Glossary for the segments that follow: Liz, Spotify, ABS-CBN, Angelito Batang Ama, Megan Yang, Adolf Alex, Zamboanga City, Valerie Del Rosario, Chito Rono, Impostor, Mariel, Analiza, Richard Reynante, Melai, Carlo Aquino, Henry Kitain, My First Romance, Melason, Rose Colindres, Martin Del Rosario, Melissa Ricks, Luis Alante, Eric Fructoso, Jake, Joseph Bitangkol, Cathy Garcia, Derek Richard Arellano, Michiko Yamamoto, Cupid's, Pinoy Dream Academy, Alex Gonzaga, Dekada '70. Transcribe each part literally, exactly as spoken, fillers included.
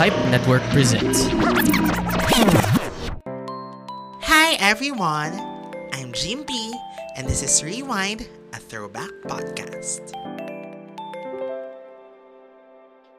Pipe Network presents. Hi everyone, I'm Jim P, and this is Rewind, a throwback podcast.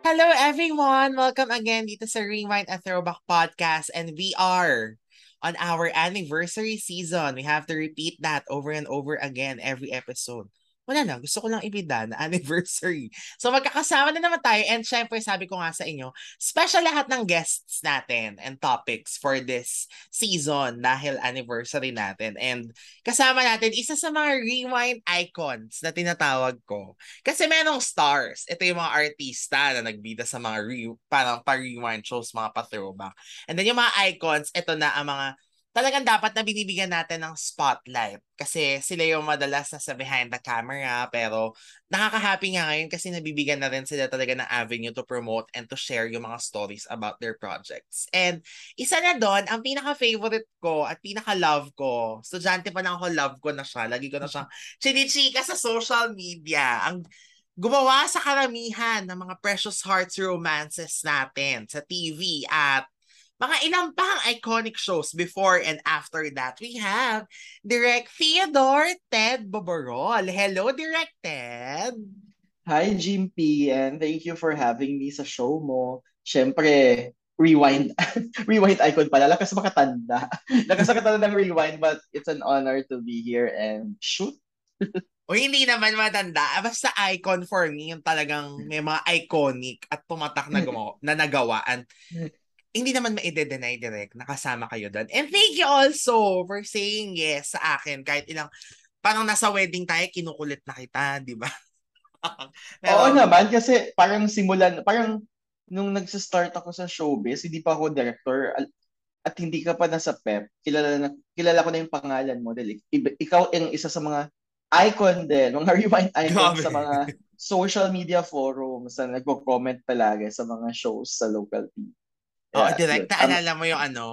Hello everyone, welcome again dito sa Rewind, a throwback podcast, and we are on our anniversary season. We have to repeat that over and over again every episode. Wala na, gusto ko lang ibida na anniversary. So magkakasama na naman tayo, and syempre sabi ko nga sa inyo, special lahat ng guests natin and topics for this season dahil anniversary natin. And kasama natin isa sa mga Rewind icons na tinatawag ko. Kasi merong stars. Ito yung mga artista na nagbida sa mga re- parang pa-rewind shows, mga pa-throwback. And then yung mga icons, ito na ang mga talagang dapat na binibigyan natin ng spotlight kasi sila yung madalas nasa behind the camera, pero nakaka-happy nga ngayon kasi nabibigyan na rin sila talaga ng avenue to promote and to share yung mga stories about their projects. And isa na doon, ang pinaka-favorite ko at pinaka-love ko, estudyante pa lang ako, love ko na siya, lagi ko na siyang chinichika sa social media. Ang gumawa sa karamihan ng mga Precious Hearts Romances natin sa T V at mga ilang pang iconic shows before and after that. We have Direct Theodore Ted Boborol. Hello, Direct Ted. Hi, Jim P. And thank you for having me sa show mo. Siyempre, rewind. Rewind icon pala. Lakas makatanda. Lakas makatanda ng rewind, but it's an honor to be here and shoot. O hindi naman matanda. Basta icon for me, yung talagang may mga iconic at pumatak na, gumawa, na nagawaan. Hindi naman ma-i-deny, Direct, nakasama kayo doon. And thank you also for saying yes sa akin. Kahit ilang, parang nasa wedding tayo, kinukulit na kita, di ba? Oo naman, kasi parang simulan, parang nung nagsistart ako sa showbiz, hindi pa ako director, at hindi ka pa nasa P E P, kilala, na, kilala ko na yung pangalan mo, Direct. Ikaw ang isa sa mga icon din, mga rewind icon sa mga social media forums na nagpo-comment palagi sa mga shows sa local T V. Oh, yeah, Direct, naalala um, mo yung ano,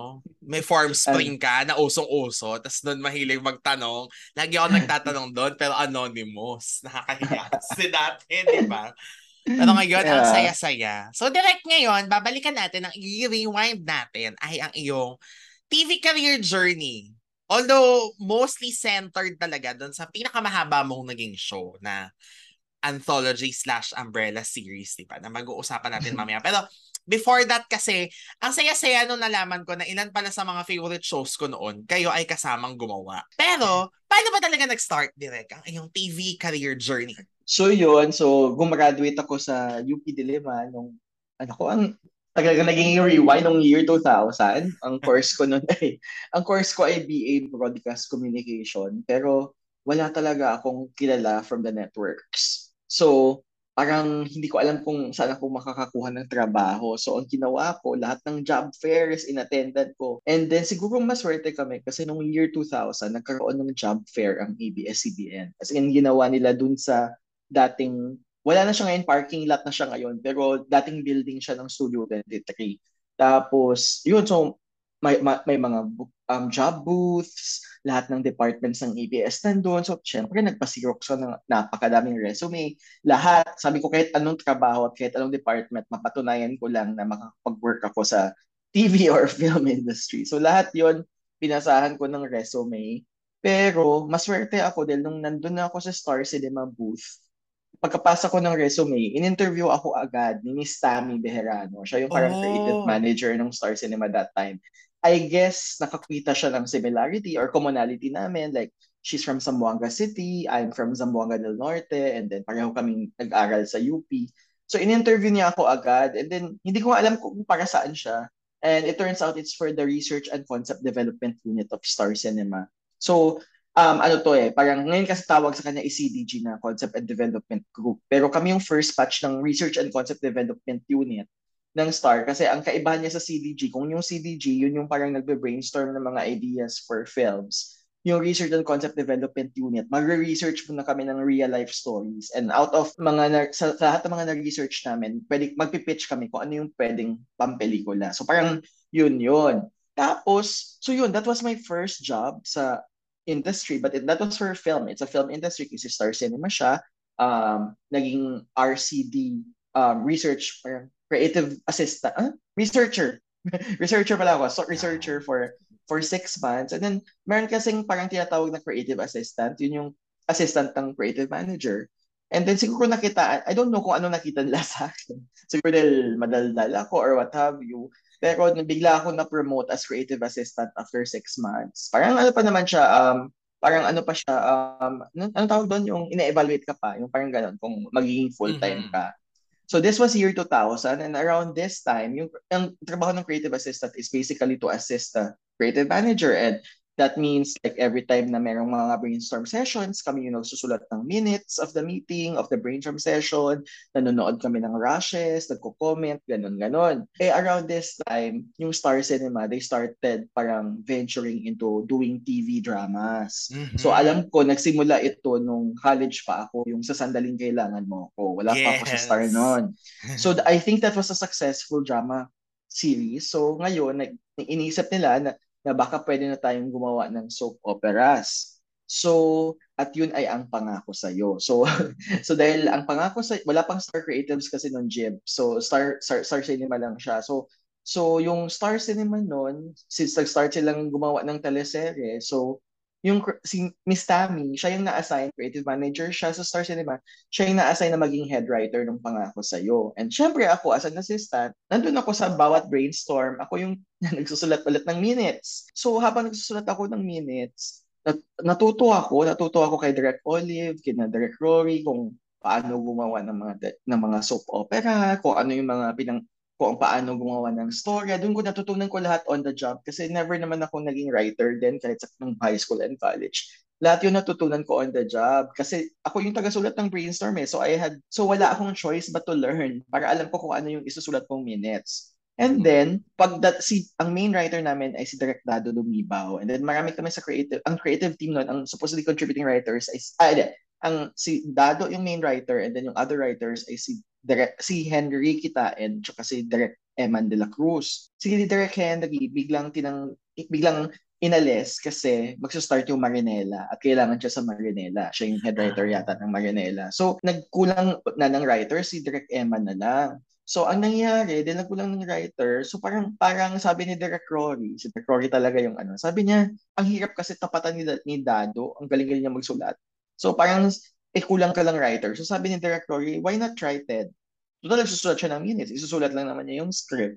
may form spring ka na usong-uso, tapos doon mahilig magtanong. Lagi ako nagtatanong doon, pero anonymous. Nakakahiya si dati, di ba? Pero ngayon, yeah, ang saya-saya. So, Direct, ngayon, babalikan natin, ang i-rewind natin ay ang iyong T V career journey. Although, mostly centered talaga doon sa pinakamahaba mong naging show na anthology slash umbrella series, di ba? Na mag-uusapan natin mamaya. Pero, before that kasi, ang saya-saya nung nalaman ko na ilan pala sa mga favorite shows ko noon, kayo ay kasamang gumawa. Pero, paano ba talaga nag-start, Direct, ang iyong T V career journey? So yun, so gumraduate ako sa U P Diliman nung, ano ko, ang talaga naging rewind nung year two thousand. Ang course ko noon ay, ang course ko ay B A Broadcast Communication, pero wala talaga akong kilala from the networks. So, parang hindi ko alam kung saan ako makakakuha ng trabaho. So, ang ginawa ko, lahat ng job fairs in-attended ko. And then, siguro maswerte kami kasi noong year two thousand, nagkaroon ng job fair ang A B S C B N. As in, ginawa nila dun sa dating, wala na siya ngayon, parking lot na siya ngayon, pero dating building siya ng Studio twenty-three. Tapos, yun, so, may, may, may mga um, job booths, lahat ng departments ng A B S nandun. So, syempre, nagpasirok ko ng napakadaming resume. Lahat, sabi ko, kahit anong trabaho at kahit anong department, mapatunayan ko lang na makapag-work ako sa T V or film industry. So, lahat yon pinasahan ko ng resume. Pero, maswerte ako dahil nung nandun na ako sa Star Cinema booth, pagkapasa ko ng resume, in-interview ako agad ni Miss Tammy Bejerano. Siya yung parang oh. creative manager ng Star Cinema that time. I guess nakakwita siya ng similarity or commonality namin. Like, she's from Zamboanga City, I'm from Zamboanga del Norte, and then pareho kaming nag-aral sa U P. So, in-interview niya ako agad, and then hindi ko alam kung para saan siya. And it turns out it's for the Research and Concept Development Unit of Star Cinema. So, Um, ano to eh, parang ngayon kasi tawag sa kanya C D G na, Concept and Development Group. Pero kami yung first batch ng Research and Concept Development Unit ng Star. Kasi ang kaibahan niya sa C D G, kung yung C D G, yun yung parang nagbe-brainstorm ng mga ideas for films. Yung Research and Concept Development Unit, magre-research muna kami ng real-life stories. And out of mga, na- sa lahat ng mga na-research namin, pwede, magpipitch kami kung ano yung pwedeng pampelikula. So parang yun yun. Tapos, so yun, that was my first job sa industry, but it, that was for film. It's a film industry kasi Star Cinema siya. Um, naging R C D um, research, parang creative assistant, huh? researcher. researcher pala ako. So, researcher for for six months. And then, meron kasing parang tinatawag na creative assistant. Yun yung assistant ng creative manager. And then, siguro nakita, I don't know kung ano nakita nila sa akin. Siguro dahil madaldal ako or what have you. Pero bigla ako na-promote as creative assistant after six months. Parang ano pa naman siya, um, parang ano pa siya, um, ano tawag doon? Yung ina-evaluate ka pa, yung parang gano'n, kung magiging full-time ka. Mm-hmm. So this was year two thousand, and around this time, yung, yung trabaho ng creative assistant is basically to assist the creative manager. And that means like every time na merong mga brainstorm sessions, kami yung nagsusulat ng minutes of the meeting, of the brainstorm session, nanonood kami ng rushes, nagko-comment, ganon-ganon. Eh around this time, yung Star Cinema, they started parang venturing into doing T V dramas. Mm-hmm. So alam ko, nagsimula ito nung college pa ako, yung sa Sandaling Kailangan Mo Ko. Wala yes. pa ako sa Star noon. So I think that was a successful drama series. So ngayon, nag- inisip nila na na baka pwede na tayong gumawa ng soap operas. So, at yun ay Ang Pangako Sa'yo. So, so dahil Ang Pangako Sa'yo, wala pang Star Creatives kasi nun, Jib. So, Star, Star, Star Cinema lang siya. So, so yung Star Cinema nun, since nag-start silang gumawa ng teleserye, so, yung si Miss Tammy, siya yung na-assign, creative manager siya sa Star Cinema, siya yung na-assign na maging head writer ng Pangako Sa'yo. And syempre ako, as an assistant, nandun ako sa bawat brainstorm, ako yung nagsusulat ulit ng minutes. So habang nagsusulat ako ng minutes, nat- natuto ako, natuto ako kay Direk Olive, kay Direk Rory, kung paano gumawa ng mga, de- ng mga soap opera, kung ano yung mga pinang... kung paano gumawa ng storya. Doon ko natutunan ko lahat on the job kasi never naman ako naging writer din kahit sa high school and college. Lahat yun natutunan ko on the job kasi ako yung taga-sulat ng brainstorm eh. So I had so wala akong choice but to learn para alam ko kung ano yung isusulat kong minutes. And then, pag that, si, ang main writer namin ay si Direk Dado Lumibao. And then marami kami sa creative, ang creative team nun, ang supposedly contributing writers ay, ah, hindi, ang si Dado yung main writer and then yung other writers ay si Direk, si Henry Kitain, tsaka si Direk Eman de la Cruz. Si Direk Henry biglang tinang biglang inalis kasi magsa-start yung Marinela at kailangan siya sa Marinela. Siya yung head writer yata ng Marinela. So nagkulang na ng writer si Direk Eman na lang. So ang nangyari, dahil nagkulang ng writer, so parang parang sabi ni Direk Rory, si Direk Rory talaga yung ano. Sabi niya, ang hirap kasi tapatan ni, ni Dado, ang galing-galing niya magsulat. So parang eh, kulang ka lang writer. So sabi ni Direk Rory, why not try Ted? So talagang susulat siya ng minutes. Isusulat lang naman niya yung script.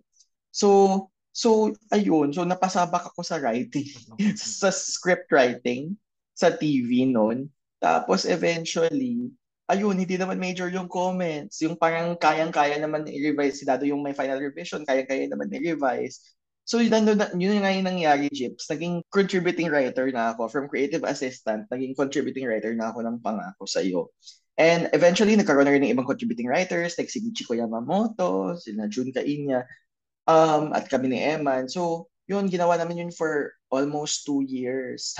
So, so ayun. So napasabak ako sa writing. sa script writing. Sa T V noon. Tapos eventually, ayun, hindi naman major yung comments. Yung parang kayang-kaya naman i-revise. Si Dado yung may final revision, kayang-kaya naman i-revise. So yun, yun nga yung nangyari, Jips. Naging contributing writer na ako. From creative assistant, naging contributing writer na ako ng Pangako Sa'yo. And eventually, nagkaroon na rin ng ibang contributing writers, like si Michiko Yamamoto, si Jun Kainya, um, at kami ni Eman. So yun, ginawa namin yun for almost two years.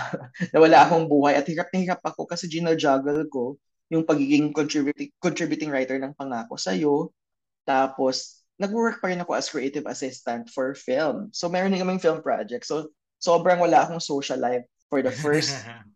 Nawala akong buhay at hirap na hirap ako kasi ginajuggle ko yung pagiging contributing, contributing writer ng Pangako Sa'yo. Tapos, nag-work pa rin ako as creative assistant for film. So, meron din kaming film project. So, sobrang wala akong social life for the first,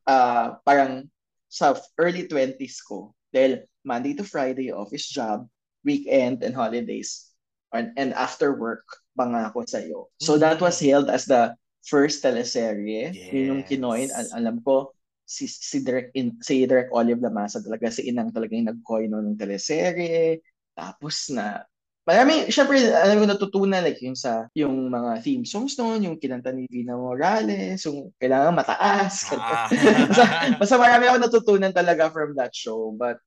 uh, parang sa early twenties ko. Dahil Monday to Friday, office job, weekend, and holidays. And, and after work, Pangako Sa'yo. So, that was hailed as the first teleserye. Yes. Yun yung kinoin. Al- alam ko, si, si, Direk, in, si Direk Olive Lamasa talaga, si Inang talaga yung nag-coin ng teleserye. Tapos na, marami, syempre, alam ko natutunan like yung sa yung mga theme songs noon, yung kinanta ni Vina Morales, yung kailangan mataas. Ah. basta, basta marami ako natutunan talaga from that show. But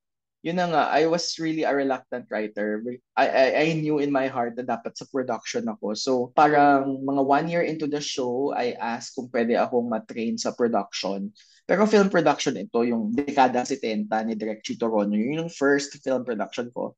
yun na nga, I was really a reluctant writer. I, I, I knew in my heart na dapat sa production ako. So parang mga one year into the show, I asked kung pwede akong matrain sa production. Pero film production ito, yung Dekada seventy ni Direk Chito Rono, yun yung first film production ko.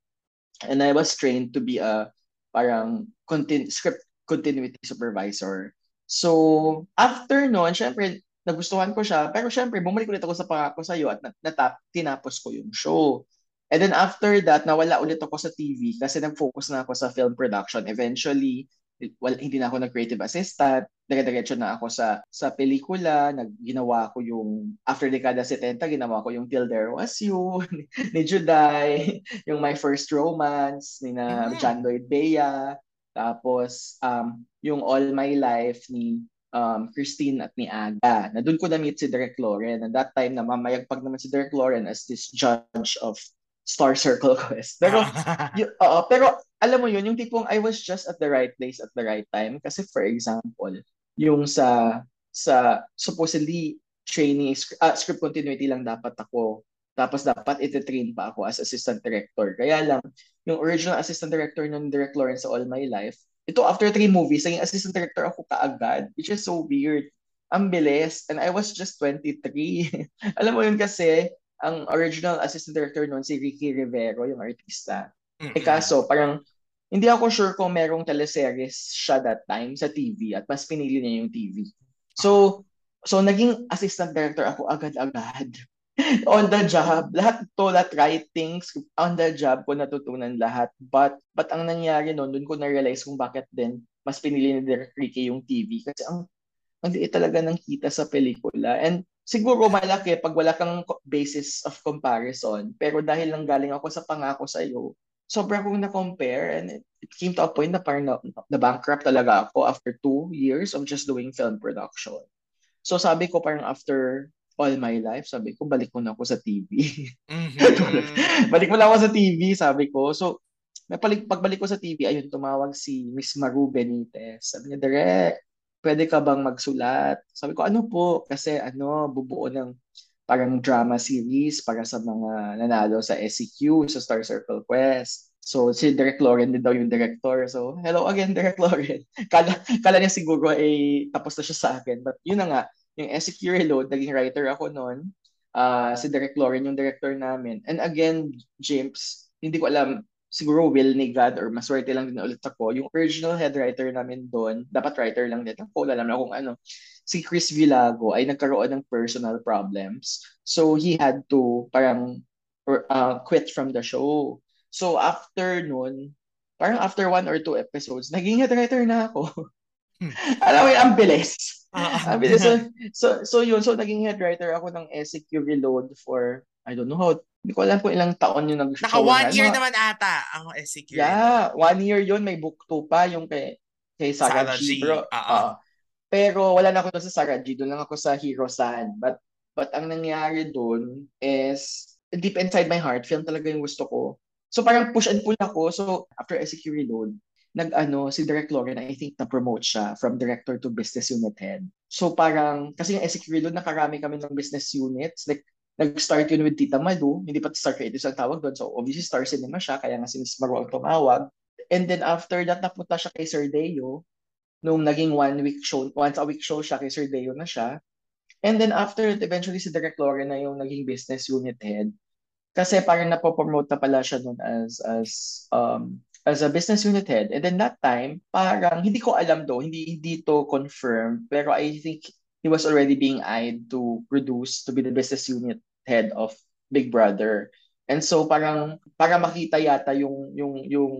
And I was trained to be a parang continu- script continuity supervisor. So, after noon, syempre, nagustuhan ko siya. Pero syempre, bumalik ulit ako sa Pangako Sa'yo at natap- tinapos ko yung show. And then after that, nawala ulit ako sa T V kasi nag-focus na ako sa film production. Eventually, well, hindi na ako nag-creative assistant. Dire-diretso na ako sa sa pelikula. Nagginawa ko yung after Dekada seventy, ginawa ko yung Till There Was You, ni Juday, yung My First Romance, ni na John Lloyd Bea. Tapos, um, yung All My Life ni um, Christine at ni Aga. Na doon ko na-meet si Derek Lauren. At that time, namamayagpag naman si Derek Lauren as this judge of Star Circle Quest. Pero, y- uh, pero alam mo yun, yung tipong I was just at the right place at the right time. Kasi for example, yung sa, sa supposedly training, uh, script continuity lang dapat ako. Tapos dapat ititrain pa ako as assistant director. Kaya lang, yung original assistant director ng Derek Lauren sa All My Life, ito after three movies, naging assistant director ako kaagad, which is so weird. Ang bilis. And I was just twenty-three. Alam mo yun kasi, ang original assistant director noon si Ricky Rivero, yung artista. Mm-hmm. E kaso, parang, hindi ako sure kung merong teleseries siya that time sa T V at mas pinili niya yung T V. So, so naging assistant director ako agad-agad. On the job, lahat to, lahat writing, on the job ko natutunan lahat. But, but ang nangyari noon, doon ko na-realize kung bakit din mas pinili ni Derek Ricky yung T V. Kasi ang, ang liit talaga ng kita sa pelikula. And siguro malaki pag wala kang basis of comparison. Pero dahil lang galing ako sa Pangako Sa'yo, sobra kong na-compare, and it, it came to a point na parang na, na-bankrupt talaga ako after two years of just doing film production. So sabi ko parang after All My Life, sabi ko, balik ko na ako sa T V. Mm-hmm. Balik mo na ako sa T V, sabi ko. So, napalik, pagbalik ko sa T V, ayun, tumawag si Miss Maru Benitez. Sabi niya, Derek, pwede ka bang magsulat? Sabi ko, ano po? Kasi, ano, bubuo ng parang drama series para sa mga nanalo sa S C Q, sa Star Circle Quest. So, si Derek Lauren din daw yung director. So, hello again, Derek Lauren. Kala, kala niya siguro, eh, tapos na siya sa akin. But, yun na nga. Yung S C Q Reload, naging writer ako noon. Uh, si Derek Lauren yung director namin. And again, James, hindi ko alam, siguro will ni God or maswerte lang din ulit ako. Yung original head writer namin doon, dapat writer lang din ako. Alam na kung ano. Si Chris Villago ay nagkaroon ng personal problems. So he had to parang uh, quit from the show. So after noon, parang after one or two episodes, naging head writer na ako. Hmm. Alam mo yun, ang bilis. Uh, ang bilis. So, so, so yun, so naging head writer ako ng S C Q Reload for, I don't know how, hindi ko alam kung ilang taon yung nag-show. Naka one na, year no? Naman ata ang S C Q. Yeah, Reload. One year yun, may book two pa yung kay, kay Sarah, Sarah G. G. Pero, uh, pero wala na ako doon sa Sarah G, doon lang ako sa Hero-san. But, but ang nangyari doon is, deep inside my heart, film talaga yung gusto ko. So parang push and pull ako. So after S C Q Reload, nag-ano, si Derek Lauren, I think, na-promote siya from director to business unit head. So parang, kasi yung S C Q Reload, nakarami kami ng business units. Like, nag-start yun with Tita Malu, hindi pa Star Creatives ang tawag doon. So obviously, Star Cinema siya, kaya nga si Miss Maru ang tumawag. And then after that, napunta siya kay Sir Deo, nung naging one-week show, once-a-week show siya, kay Sir Deo na siya. And then after that, eventually, si Derek Lauren na yung naging business unit head. Kasi parang napopromote na pala siya doon as, as, um, as a business unit head. And then that time, parang, hindi ko alam do, hindi, hindi to confirm, pero I think he was already being eyed to produce, to be the business unit head of Big Brother. And so parang, para makita yata yung, yung, yung,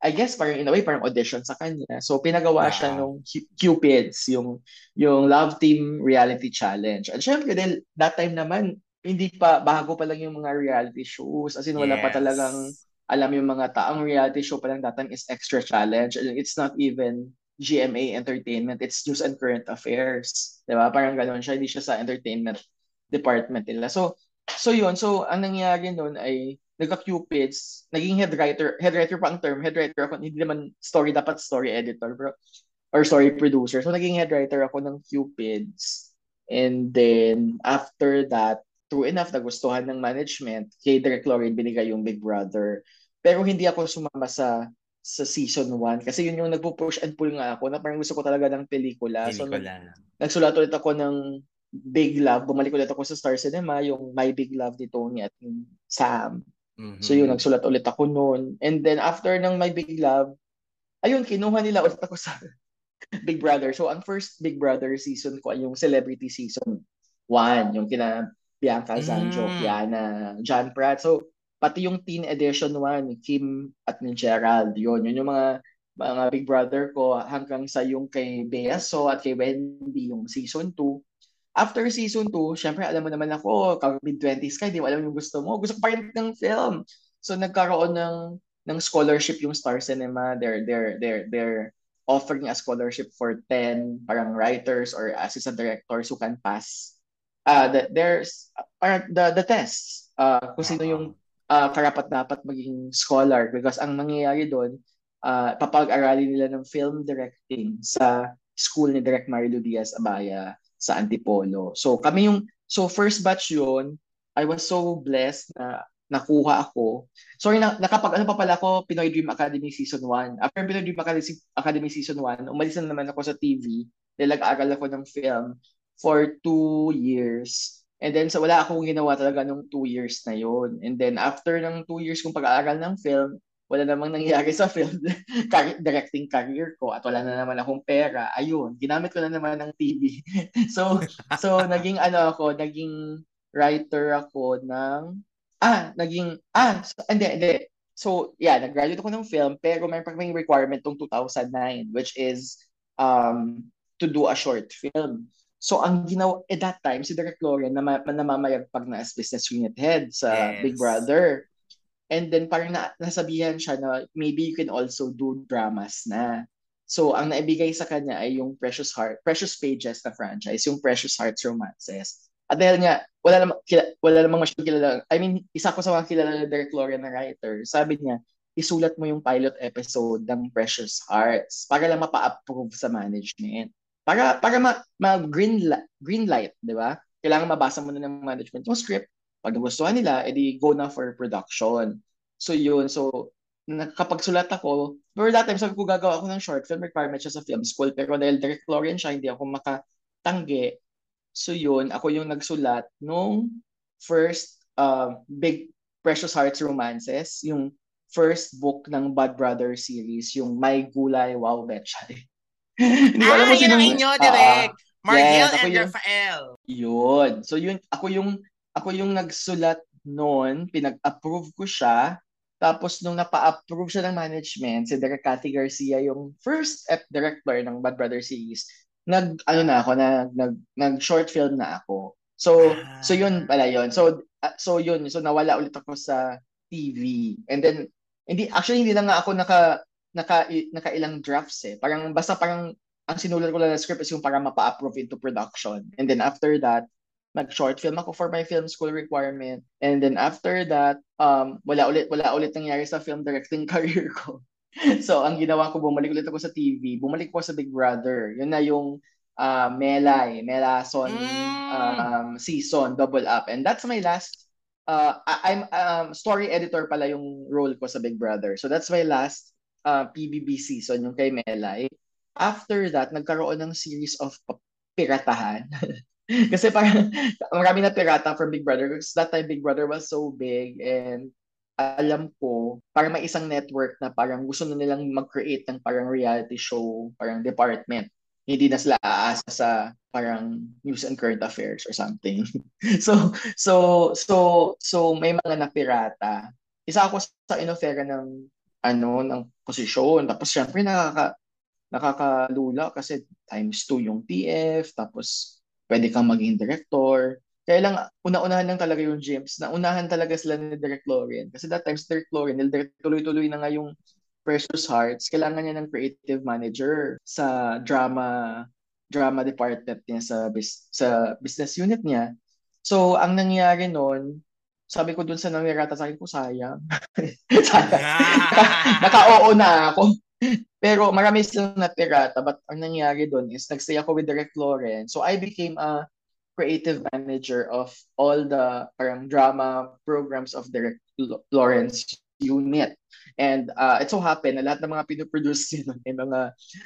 I guess parang in a way, parang audition sa kanya. So pinagawa yeah. siya nung Cupid's, yung, yung Love Team Reality Challenge. And syempre, dahil that time naman, hindi pa, bago pa lang yung mga reality shows. As in, wala yes. pa talagang, alam yung mga taong reality show palang datang is extra challenge. It's not even G M A entertainment. It's news and current affairs. Diba? Parang ganoon siya. Hindi siya sa entertainment department nila. So, so yun. So, ang nangyari nun ay nagka-Cupids, naging head writer. Head writer pa ang term. Head writer ako. Hindi naman story. Dapat story editor. Bro, or story producer. So, naging head writer ako ng Cupids. And then, after that, true enough, nagustuhan ng management, kay Derek Lauren binigay yung Big Brother. Pero hindi ako sumama sa sa season one kasi yun yung nagpo-push and pull nga ako na parang gusto ko talaga ng pelikula. pelikula. So, nag- nagsulat ulit ako ng Big Love. Bumalik ulit ako sa Star Cinema, yung My Big Love ni Tony at ni Sam. Mm-hmm. So yun, nagsulat ulit ako noon. And then after ng My Big Love, ayun, kinuha nila ulit ako sa Big Brother. So ang first Big Brother season ko ay yung Celebrity Season one, yung kina Bianca Zanjo, mm. Kiana, John Pratt. So, pati yung teen edition one, Kim at ni Gerald, yun. Yun yung mga, mga Big Brother ko hanggang sa yung kay Beaso at kay Wendy, yung season two. After season two, syempre alam mo naman ako, mid-twenties ka, hindi mo alam yung gusto mo. Gusto ko pa rin ng film. So, nagkaroon ng ng scholarship yung Star Cinema. They're they're they're they're offering a scholarship for ten parang writers or assistant directors who can pass uh the there's uh, the the tests uh kung sino yung uh, karapat-dapat maging scholar, because ang mangyayari doon uh papag-aralin nila ng film directing sa school ni Direk Marilo Diaz-Abaya sa Antipolo. So kami yung so first batch yon, I was so blessed na nakuha ako. Sorry, na, nakapag ano pa pala ako, Pinoy Dream Academy Season one. After Pinoy Dream Academy Season one, umalis na naman ako sa T V. Nag-aaral ako ng film for two years. And then so, wala akong ginawa talaga nung two years na yon. And then after ng two years kong pag-aaral ng film, wala namang nangyari sa film directing career ko at wala na naman akong pera. Ayun, ginamit ko na naman ng T V. so, so naging ano ako, naging writer ako ng Ah, naging, ah, so, hindi, hindi. So, yeah, nag-graduate ako ng film, pero may pang requirement tong two thousand nine, which is um to do a short film. So, ang ginawa, at that time, si Derek Lauren, na, na, namamayagpag na as business unit head sa yes. Big Brother. And then, parang na, nasabihan siya na maybe you can also do dramas na. So, ang naibigay sa kanya ay yung Precious Heart, Precious Pages na franchise, yung Precious Hearts Romances. At dahil nga, wala namang, wala namang masyadong kilala. I mean, isa ko sa mga kilala na Derek Lauren na writer. Sabi niya, isulat mo yung pilot episode ng Precious Hearts para lang mapa-approve sa management. Para para ma-green ma- green light, di ba? Kailangan mabasa mo na ng management yung script. Pag nagustuhan nila, edi go na for production. So yun, so nakapagsulat ako. Pero that time, sabi ko gagawa ako ng short film, requirement siya sa film school. Pero dahil Derek Lauren siya, hindi ako makatanggi. So yun, ako yung nagsulat nung first uh, Big Precious Hearts Romances, yung first book ng Bad Brothers series, yung May Gulay, Wow, Betchay. ah, yun ang inyo, direct. Uh, Mariel yes, and yung, Rafael. Yun. So yun, ako yung, ako yung nagsulat noon, pinag-approve ko siya, tapos nung napa-approve siya ng management, si Direk Cathy Garcia, yung first ep director ng Bad Brothers series, nag ano na ako nag nag, nag short film na ako. So ah. so yun pala yun. So uh, so yun so nawala ulit ako sa T V. And then hindi actually hindi lang nga ako naka naka nakailang drafts eh. Parang basta parang ang sinulat ko lang na script is yung para mapa-approve into production. And then after that, nag short film ako for my film school requirement. And then after that, um wala ulit wala ulit nangyari sa film directing career ko. So, ang ginawa ko, bumalik ulit ako sa T V. Bumalik ko sa Big Brother. Yun na yung uh, Melai, Melason mm. um, season, double up. And that's my last, uh, I'm um, story editor pala yung role ko sa Big Brother. So, that's my last uh, P B B season, yung kay Melai. After that, nagkaroon ng series of piratahan. Kasi parang marami na pirata from Big Brother. Because that time, Big Brother was so big and alam ko, parang may isang network na parang gusto na nilang mag-create ng parang reality show, parang department. Hindi na sila aasa sa parang news and current affairs or something. so, so, so, so, may mga napirata. Isa ako sa inofera ng, ano, ng posisyon. Tapos, syempre, nakaka, nakakalula kasi times two yung T F, tapos, pwede kang maging director. Kaya lang, una-unahan lang talaga yung gyms. Naunahan talaga sila ni Derek Lauren. Kasi that time si Derek Lauren, tuloy-tuloy na nga yung Precious Hearts. Kailangan niya ng creative manager sa drama drama department niya sa, bis, sa business unit niya. So, ang nangyari nun, sabi ko dun sa nangyarata sa akin ko, sayang. Naka-oo na ako. Pero marami silang napirata. But ang nangyari dun is, nagstay ako with Derek Lauren. So, I became a creative manager of all the parang drama programs of Derek Lauren's unit. And uh, it so happened na lahat ng mga pinoproduce nila ay mga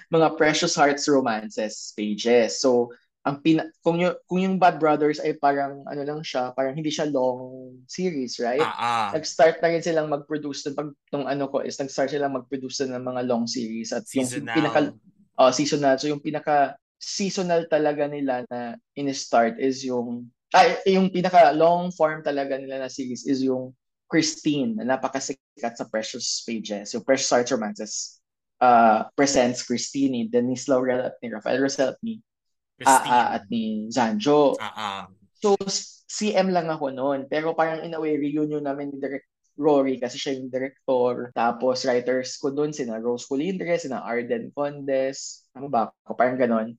mga Precious Hearts Romances pages. So, ang pina- kung, yung, kung yung Bad Brothers ay parang ano lang siya, parang hindi siya long series, right? Uh-uh. Nag-start na rin silang mag-produce ng pag tong ano ko is nag-start silang mag-produce ng mga long series at seasonal. Yung pinaka uh, seasonal. So, yung pinaka seasonal talaga nila na in-start is yung ay, yung pinaka-long form talaga nila na series is yung Christine na napakasikat sa Precious Pages. Yung Precious Hearts Romances uh, presents Christine, Denise Laurel at ni Rafael Rosel at ni Aa at ni Zanjo. Uh-uh. So, C M lang ako noon. Pero parang in a way, reunion namin ni Derek Rory kasi siya yung director. Tapos writers ko doon, sina Rose Colindres, sina Arden Condes. Ano ba ako? Parang ganon.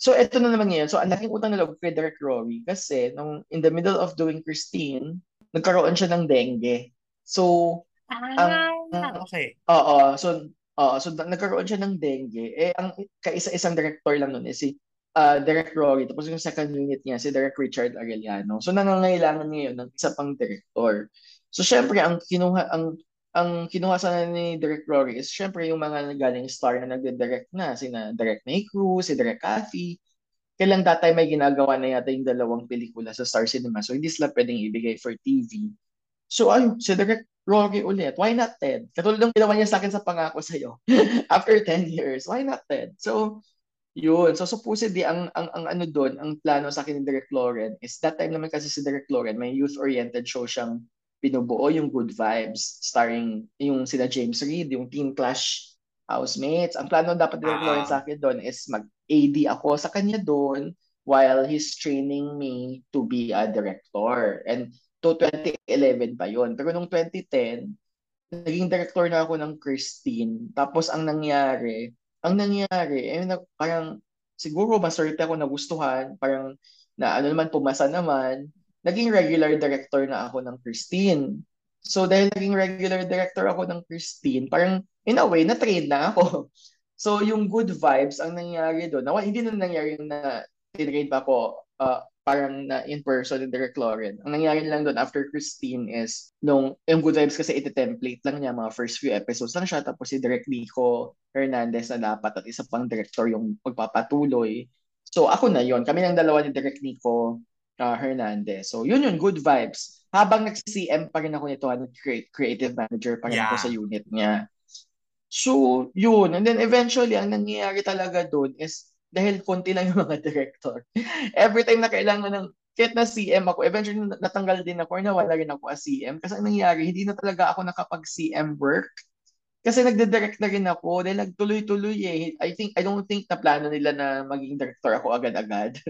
So, eto na naman ngayon. So, ang laking utang na loob kay Derek Rory kasi nung in the middle of doing Christine, nagkaroon siya ng dengue. So, ah, um, okay. Oo. So, uh, so nagkaroon siya ng dengue. Eh, ang kaisa-isang director lang nun eh, si uh, Derek Rory. Tapos yung second unit niya, si Derek Richard Arellano. So, nangangailangan ngayon ng isa pang director. So, syempre, ang kinuha, ang Ang kinuha sana ni Derek Rory is syempre yung mga nagaling star na nagde-direct na. Sina Direct May Cruz, si Direct Cathy. Kailang datay may ginagawa na yata yung dalawang pelikula sa Star Cinema. So hindi sila pwedeng ibigay for T V. So ayun, si Derek Rory ulit. Why not Ted? Katulad ng ginawa niya sa akin sa Pangako Sa'yo. After ten years, why not Ted? So yun. So supposedly, ang, ang, ang ano doon, ang plano sa akin ni Derek Lauren is that time naman kasi si Derek Lauren, may youth-oriented show siyang pinubuo, yung Good Vibes, starring yung sila James Reid, yung Teen Clash housemates. Ang plano dapat Derek Lauren sa akin doon is mag-A D ako sa kanya doon while he's training me to be a director. And to twenty eleven pa yun. Pero nung twenty ten, naging director na ako ng Christine. Tapos ang nangyari, ang nangyari, eh, na, parang siguro maswerte ako nagustuhan, parang na ano naman, pumasa naman. Naging regular director na ako ng Christine. So, dahil naging regular director ako ng Christine, parang, in a way, na-train na ako. So, yung Good Vibes, ang nangyari doon, na, hindi na nangyari na tinrain pa ako, uh, parang na in person ni Derek Lauren. Ang nangyari lang doon after Christine is, nung, yung Good Vibes kasi iti-template lang niya, mga first few episodes lang siya, tapos si Direk Nico Hernandez na dapat at isa pang director yung magpapatuloy. So, ako na yon. Kami ng dalawa ni Direk Nico Uh, Hernandez. So, yun yun, Good Vibes. Habang nag-C M pa rin ako nito, creative manager pa rin yeah. ako sa unit niya. So, yun. And then, eventually, ang nangyayari talaga doon is, dahil konti lang yung mga director, every time na kailangan ng, kahit na C M ako, eventually natanggal din ako or nawala rin ako as C M. Kasi ang nangyayari, hindi na talaga ako nakapag-C M work. Kasi nagde-direct na rin ako. Dahil nagtuloy-tuloy eh. I think, I don't think na plano nila na maging director ako agad-agad.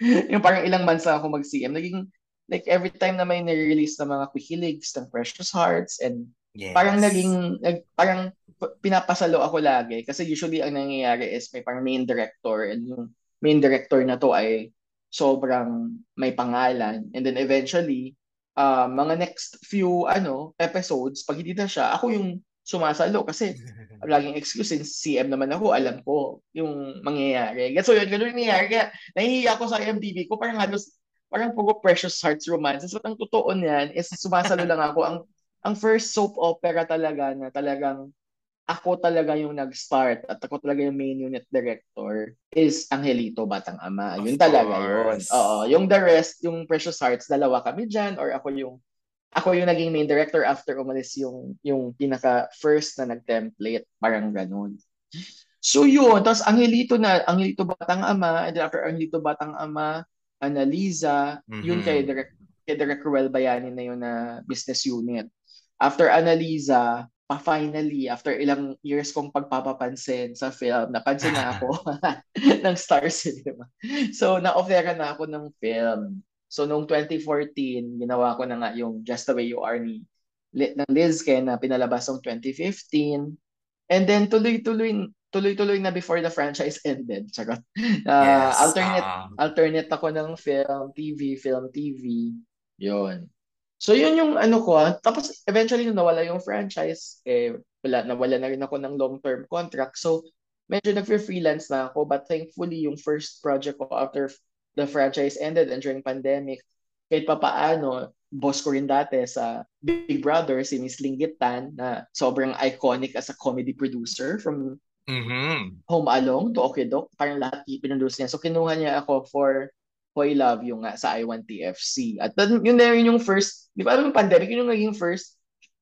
Yung parang ilang months na ako mag-C M. Naging, like, every time na may nirelease na mga Quikiligs, ng Precious Hearts, and yes. parang naging, nag, parang pinapasalo ako lagi. Kasi usually, ang nangyayari is may parang main director, and yung main director na to ay sobrang may pangalan. And then eventually, uh, mga next few ano episodes, pag hindi na siya, ako yung sumasalo kasi laging excuse since C M naman ako, alam ko yung mangyayari. So yun, ganun nangyayari. Kaya nahihiya ko sa I M D B ko, parang halos, parang puro Precious Hearts Romances. So ang totoo niyan is sumasalo lang ako. Ang ang first soap opera talaga na talagang ako talaga yung nag-start at ako talaga yung main unit director is Angelito Batang Ama. Yun talaga yun. Oo, yung the rest, yung Precious Hearts, dalawa kami dyan or ako yung Ako yung naging main director after umalis yung yung pinaka-first na nag-template. Parang ganun. So yun. Tapos Angelito na, Angelito Batang Ama, and then after Angelito Batang Ama, Analiza, mm-hmm. yun kay Direk, kay Direk Ruel Bayani na yun na business unit. After Analiza, pa-finally, after ilang years kong pagpapapansin sa film, napansin na ako ng Star Cinema. So na-offera na ako ng film. So, noong twenty fourteen, ginawa ko na nga yung Just the Way You Are ni ng Liz kaya na pinalabas noong twenty fifteen. And then, tuloy-tuloy tuloy-tuloy na before the franchise ended. Charot. Uh, yes. Alternate um... alternate ako ng film, T V, film, T V. Yun. So, yun yung ano ko. Tapos, eventually, nung nawala yung franchise, eh, wala, nawala na rin ako ng long-term contract. So, medyo nag-freelance na ako. But thankfully, yung first project ko after the franchise ended and during pandemic, kahit papaano, boss ko rin dati sa Big Brother, si Miss Linggitan, na sobrang iconic as a comedy producer from mm-hmm. Home Along to Okidok. Parang lahat ipinundusin niya. So, kinuha niya ako for Hoy Love, yung nga sa I one T F C. At yun na yun yung first, di ba alam yung pandemic, yun yung naging first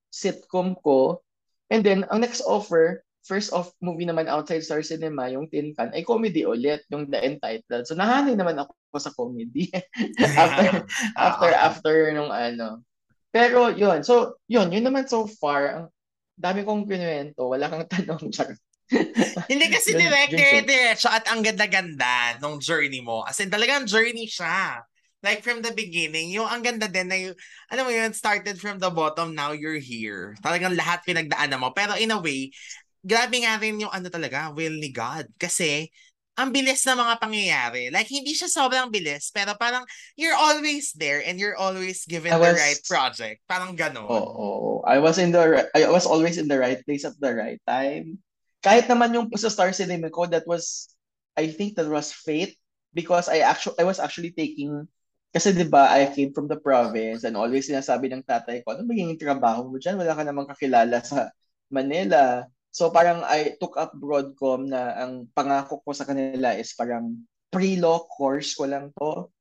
sitcom ko. And then, ang next offer, first off movie naman outside Star Cinema, yung Tin Can, ay comedy ulit, yung The Entitled. So, nahanay naman ako sa comedy after, after, after nung ano. Pero, yun. So, yun. Yun naman so far. Ang dami kong kinuwento. Wala kang tanong. Hindi kasi director, director. At ang ganda-ganda nung journey mo. As in, talagang journey siya. Like from the beginning, yung ang ganda din na yung, alam mo yun, started from the bottom, now you're here. Talagang lahat pinagdaanan mo. Pero in a way, grabe nga rin yung ano talaga, will ni God. Kasi, ang bilis na mga pangyayari. Like, hindi siya sobrang bilis, pero parang you're always there and you're always given was, the right project. Parang gano'n. Oo. Oh, oh. I was in the I was always in the right place at the right time. Kahit naman yung sa Star Cinema ko, that was, I think that was fate because I actually I was actually taking, kasi diba, I came from the province and always sinasabi ng tatay ko, ano magiging trabaho mo dyan? Wala ka namang kakilala sa Manila. So parang I took up Broadcom na ang pangako ko sa kanila is parang pre-law course ko lang to.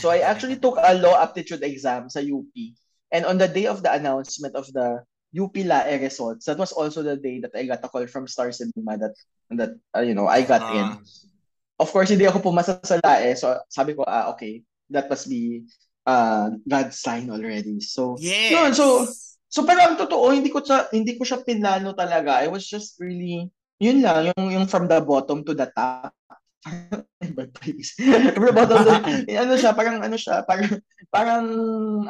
So I actually took a law aptitude exam sa U P. And on the day of the announcement of the U P L A E results, that was also the day that I got a call from Star Cinema that, that uh, you know, I got uh, in. Of course, hindi ako pumasa sa L A E. So sabi ko, ah, okay, that must be uh, God's sign already. So, yes. Yun, so... So pero ang totoo, hindi ko sa hindi ko siya pinlano talaga. I was just really yun lang, yung yung from the bottom to the top. But please. From the bottom to ano siya, parang ano siya, parang parang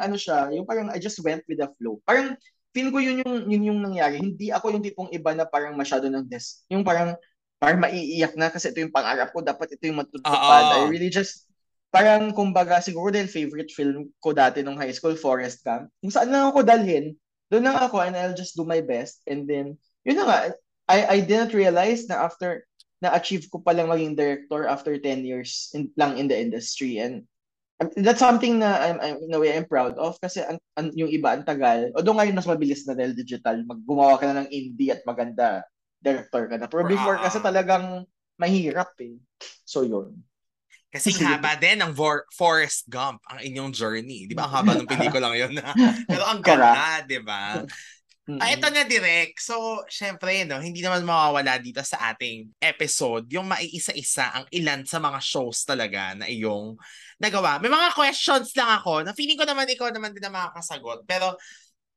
ano siya, yung parang I just went with the flow. Parang feel ko yun yung yun yung nangyari. Hindi ako yung tipong iba na parang masyado ng des. Yung parang parang maiiyak na kasi ito yung pangarap ko, dapat ito yung matutupad. Uh-oh. I really just parang kumbaga siguro dahil favorite film ko dati nung high school, Forrest Gump. Kung saan lang ako dalhin, doon lang ako and I'll just do my best. And then, yun na nga, I, I didn't realize na after, na-achieve ko palang maging director after ten years in, lang in the industry. And that's something na I'm, I'm, in a way I'm proud of kasi ang, ang, yung iba ang tagal. Although ngayon mas mabilis na dahil digital, maggumawa ka na ng indie at maganda director ka na. Pero before kasi talagang mahirap eh. So yun. Kasi haba din ang Forrest Gump, ang inyong journey. Di ba? Ang haba ng pelikulang yun. Pero ang ganda, di ba? Mm-hmm. Ah, ito na direct. So, syempre, no, hindi naman mawawala dito sa ating episode yung maiisa-isa ang ilan sa mga shows talaga na iyong nagawa. May mga questions lang ako na feeling ko naman ikaw naman din na makakasagot. Pero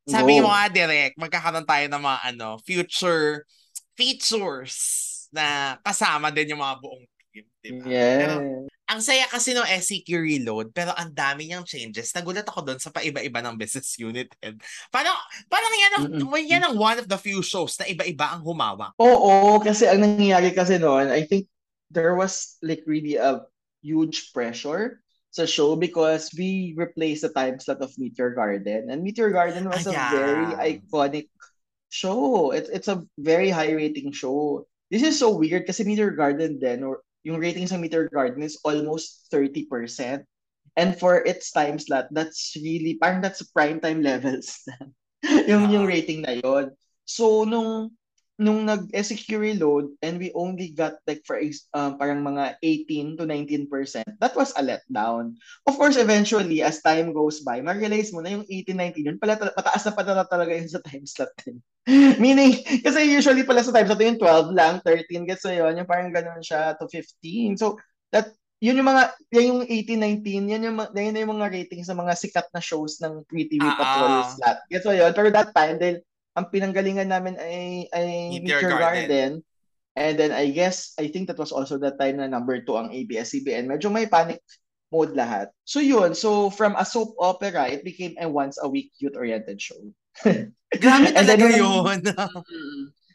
sabi mo nga direct, magkakaroon tayo ng mga ano, future features na kasama din yung mga buong team. Di ba? Yeah. Pero, ang saya kasi no S C Q Reload, pero ang dami niyang changes. Nagulat ako doon sa paiba-iba ng business unit. And parang, parang yan ang, yan ang one of the few shows na iba-iba ang humawak. Oo, kasi ang nangyayari kasi noon, I think there was like really a huge pressure sa show because we replaced the time slot of Meteor Garden. And Meteor Garden was Ayan. a very iconic show. It's, it's a very high rating show. This is so weird kasi Meteor Garden then or yung rating sa Meteor Garden is almost thirty percent. And for its time slot, that's really, parang that's prime time levels. yung, yung rating na yon. So, nung, nung nag-S C Q Reload, and we only got like for um, parang mga eighteen to nineteen percent, that was a letdown. Of course, eventually, as time goes by, ma-realize mo na yung eighteen nineteen, yun pala, pataas na pala talaga yun sa time slot. Meaning, kasi usually pala sa time slot, yung twelve lang, thirteen, gets na yun, yung parang ganun siya to fifteen. So, that, yun yung mga, yan yung eighteen nineteen, yan yung, yan yung mga ratings sa mga sikat na shows ng pre-T V uh-uh. Patrol slot. Gets na yun, pero that time, dahil, ang pinanggalingan namin ay, ay Meteor Garden. Garden. And then I guess, I think that was also the time na number two ang A B S C B N. Medyo may panic mode lahat. So yun, so from a soap opera, it became a once a week youth-oriented show. Grabe talaga yun.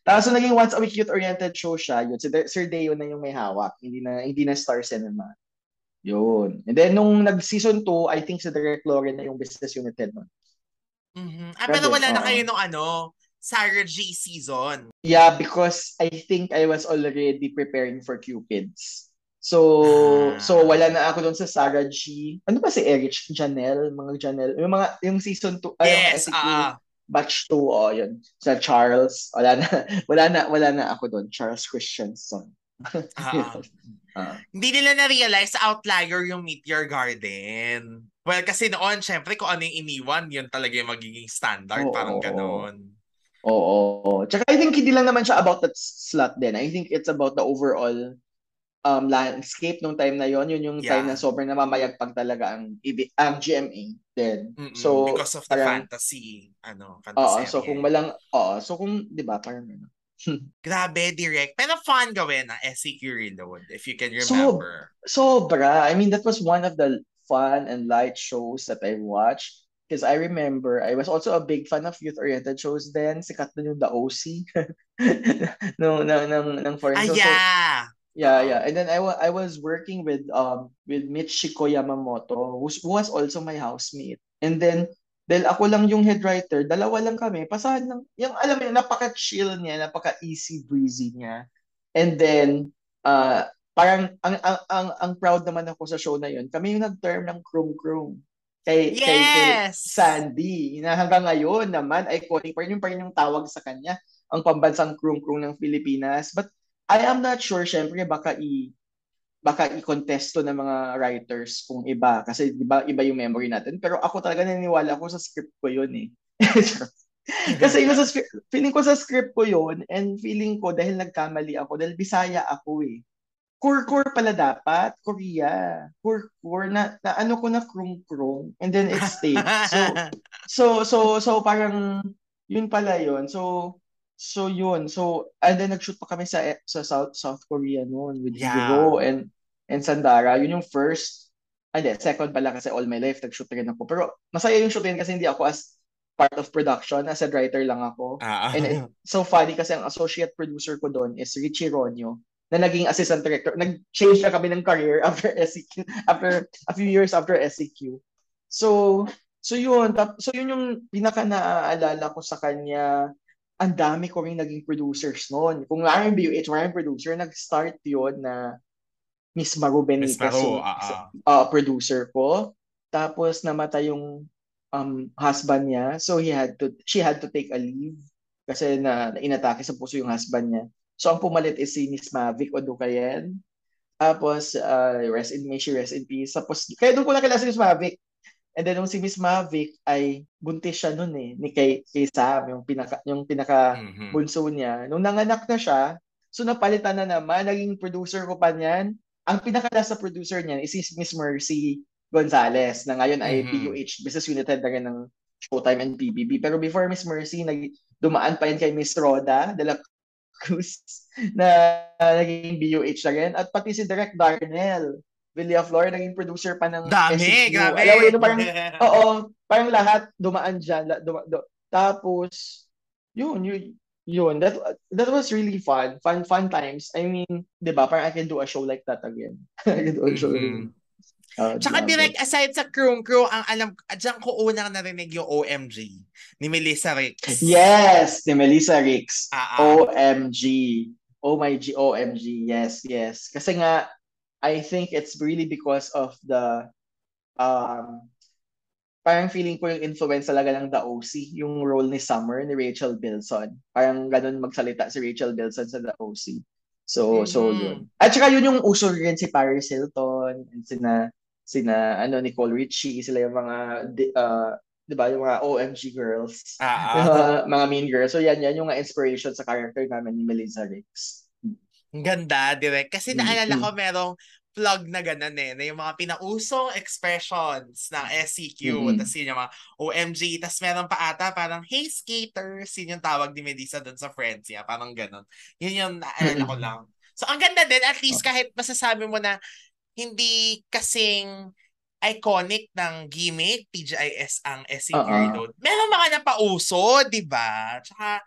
Tapos so, naging once a week youth-oriented show siya, yun. So, Sir Deo na yung may hawak. Hindi na, hindi na Star Cinema. Yun. And then nung nag-season two, I think si Derek Lauren na yung business unit head nun. Mm-hmm. Ah, pero wala na kayo nung ano, Sarah G season. Yeah, because I think I was already preparing for Cupid's. So, ah. so wala na ako doon sa Sarah G. Ano pa si Erich? Janelle? Mga Janelle? Yung, mga, yung season two. Yes, ah. Uh, batch two, oh, yun. Sa Charles. Wala na, wala na, wala na ako doon. Charles Christensen. Ah. Uh, hindi nila na-realize outlier yung Meteor Garden. Well, kasi noon, syempre, kung ano yung iniwan, yun talaga yung magiging standard. Oh, parang ganon. Oo. Oh, oh. Tsaka I think hindi lang naman siya about that slot din. I think it's about the overall um, landscape nung time na yon. Yun yung yeah. time na sobrang namamayagpag talaga ang, ang G M A then. Mm-mm, so because of the parang, fantasy. ano fantasy Oo. Oh, so kung malang, oo. Oh, so kung, di ba, parang ano. Grabe, direct. Pero fun gawin na S C Q Reload, if you can remember. So, sobra. I mean, that was one of the fun and light shows that I watched. Because I remember, I was also a big fan of youth-oriented shows then. Sikat na yung The O C. no, no, no, no, no, for instance. Ah, yeah. So, yeah, yeah. And then I, wa- I was working with um with Michiko Yamamoto, who was also my housemate. And then, dahil ako lang yung head writer, dalawa lang kami, pasahan ng, yung alam mo, napaka-chill niya, napaka-easy breezy niya. And then, uh, parang, ang, ang, ang, ang proud naman ako sa show na yun. Kami yung nag-term ng Krum-Krum. Kay, yes! Kay, kay Sandy. Na hanggang ngayon naman, iconic pa rin yung, pa rin yung tawag sa kanya, ang pambansang krung-krung ng Pilipinas. But I am not sure, syempre, baka i- baka i-contesto ng mga writers kung iba. Kasi iba, iba yung memory natin. Pero ako talaga naniniwala ko sa script ko yun eh. Kasi yun, sa, feeling ko sa script ko yun, and feeling ko dahil nagkamali ako, dahil Bisaya ako eh. Kur-kur pala dapat. Korea. Kur-kur. Na, na ano ko na krung-krung. And then it stayed. So, so, so, so parang yun pala yun. So, so yun. So, and then nag-shoot pa kami sa, sa South, South Korea noon with yeah. Jiro and, and Sandara. Yun yung first, and then second pala kasi All My Life nag-shoot rin ako. Pero masaya yung shoot rin kasi hindi ako as part of production. As a writer lang ako. Uh-huh. And it, so funny kasi ang associate producer ko doon is Richie Ronyo, na naging assistant director. Nag-change na kami ng career after S C Q, after a few years after S C Q. So, so yun. So yun yung pinaka naaalala ko sa kanya. Ang dami ko rin naging producers noon. Kung R M B U H, maraming producer, nag-start yun na Miss Maru Benitez, so, uh, uh, producer ko. Tapos namatay yung um, husband niya. So he had to, she had to take a leave kasi na, na inatake sa puso yung husband niya. So, ang pumalit is si Miss Mavic Odukayen. Tapos, uh, rest in may she rest in peace. Tapos, kaya doon ko nakilala si Miss Mavic. And then, nung si Miss Mavic ay buntis siya noon eh, ni kay, kay Sam, yung pinaka, yung pinaka mm-hmm. bunso niya. Nung nanganak na siya, so napalitan na naman, naging producer ko pa niyan. Ang pinaka-last na producer niyan is si Miss Mercy Gonzalez, na ngayon mm-hmm. ay B U H, Business Unit Head na rin ng Showtime and P B B. Pero before Miss Mercy, nag- dumaan pa yan kay Miss Roda, dala Cruz na uh, naging B U H na rin. At pati si Derek Darnell Villaflor, naging producer pa ng dami, S C Q. Grabe! Alam mo, parang, oo, parang lahat dumaan dyan. Duma, do, tapos, yun, yun, yun. That, that was really fun. Fun fun times. I mean, di ba, parang I can do a show like that again. I can do a show mm-hmm. Uh, tsaka direct aside sa Krum Krum, ang alam, dyan ko unang narinig yung O M G ni Melissa Ricks. Yes, ni Melissa Ricks. Uh-uh. O M G. Oh my G, O M G. Yes, yes. Kasi nga, I think it's really because of the, um, parang feeling ko yung influence talaga ng The O C, yung role ni Summer, ni Rachel Bilson. Parang ganun magsalita si Rachel Bilson sa The O C. So, mm-hmm. so yun. At saka yun yung uso rin si Paris Hilton, and sina, sina ano Nicole Richie, sila yung mga uh, 'di ba yung mga O M G girls, ah, uh, mga mean girls. So yan yan yung inspiration sa character namin ni Melissa Ricks. Ang ganda, direct. Kasi naalala mm-hmm. ko merong plug na ganun eh, na yung mga pinausong expressions ng S C Q, mm-hmm. tapos yun yung mga O M G, tapos meron pa ata parang, hey skaters, yun yung tawag ni Melissa dun sa friends niya, parang ganun. Yun yung naalala ko lang. So ang ganda din, at least kahit masasabi mo na hindi kasing iconic ng gimmick, T G I S ang S C Q Reload, meron mga napauso, diba? Tsaka,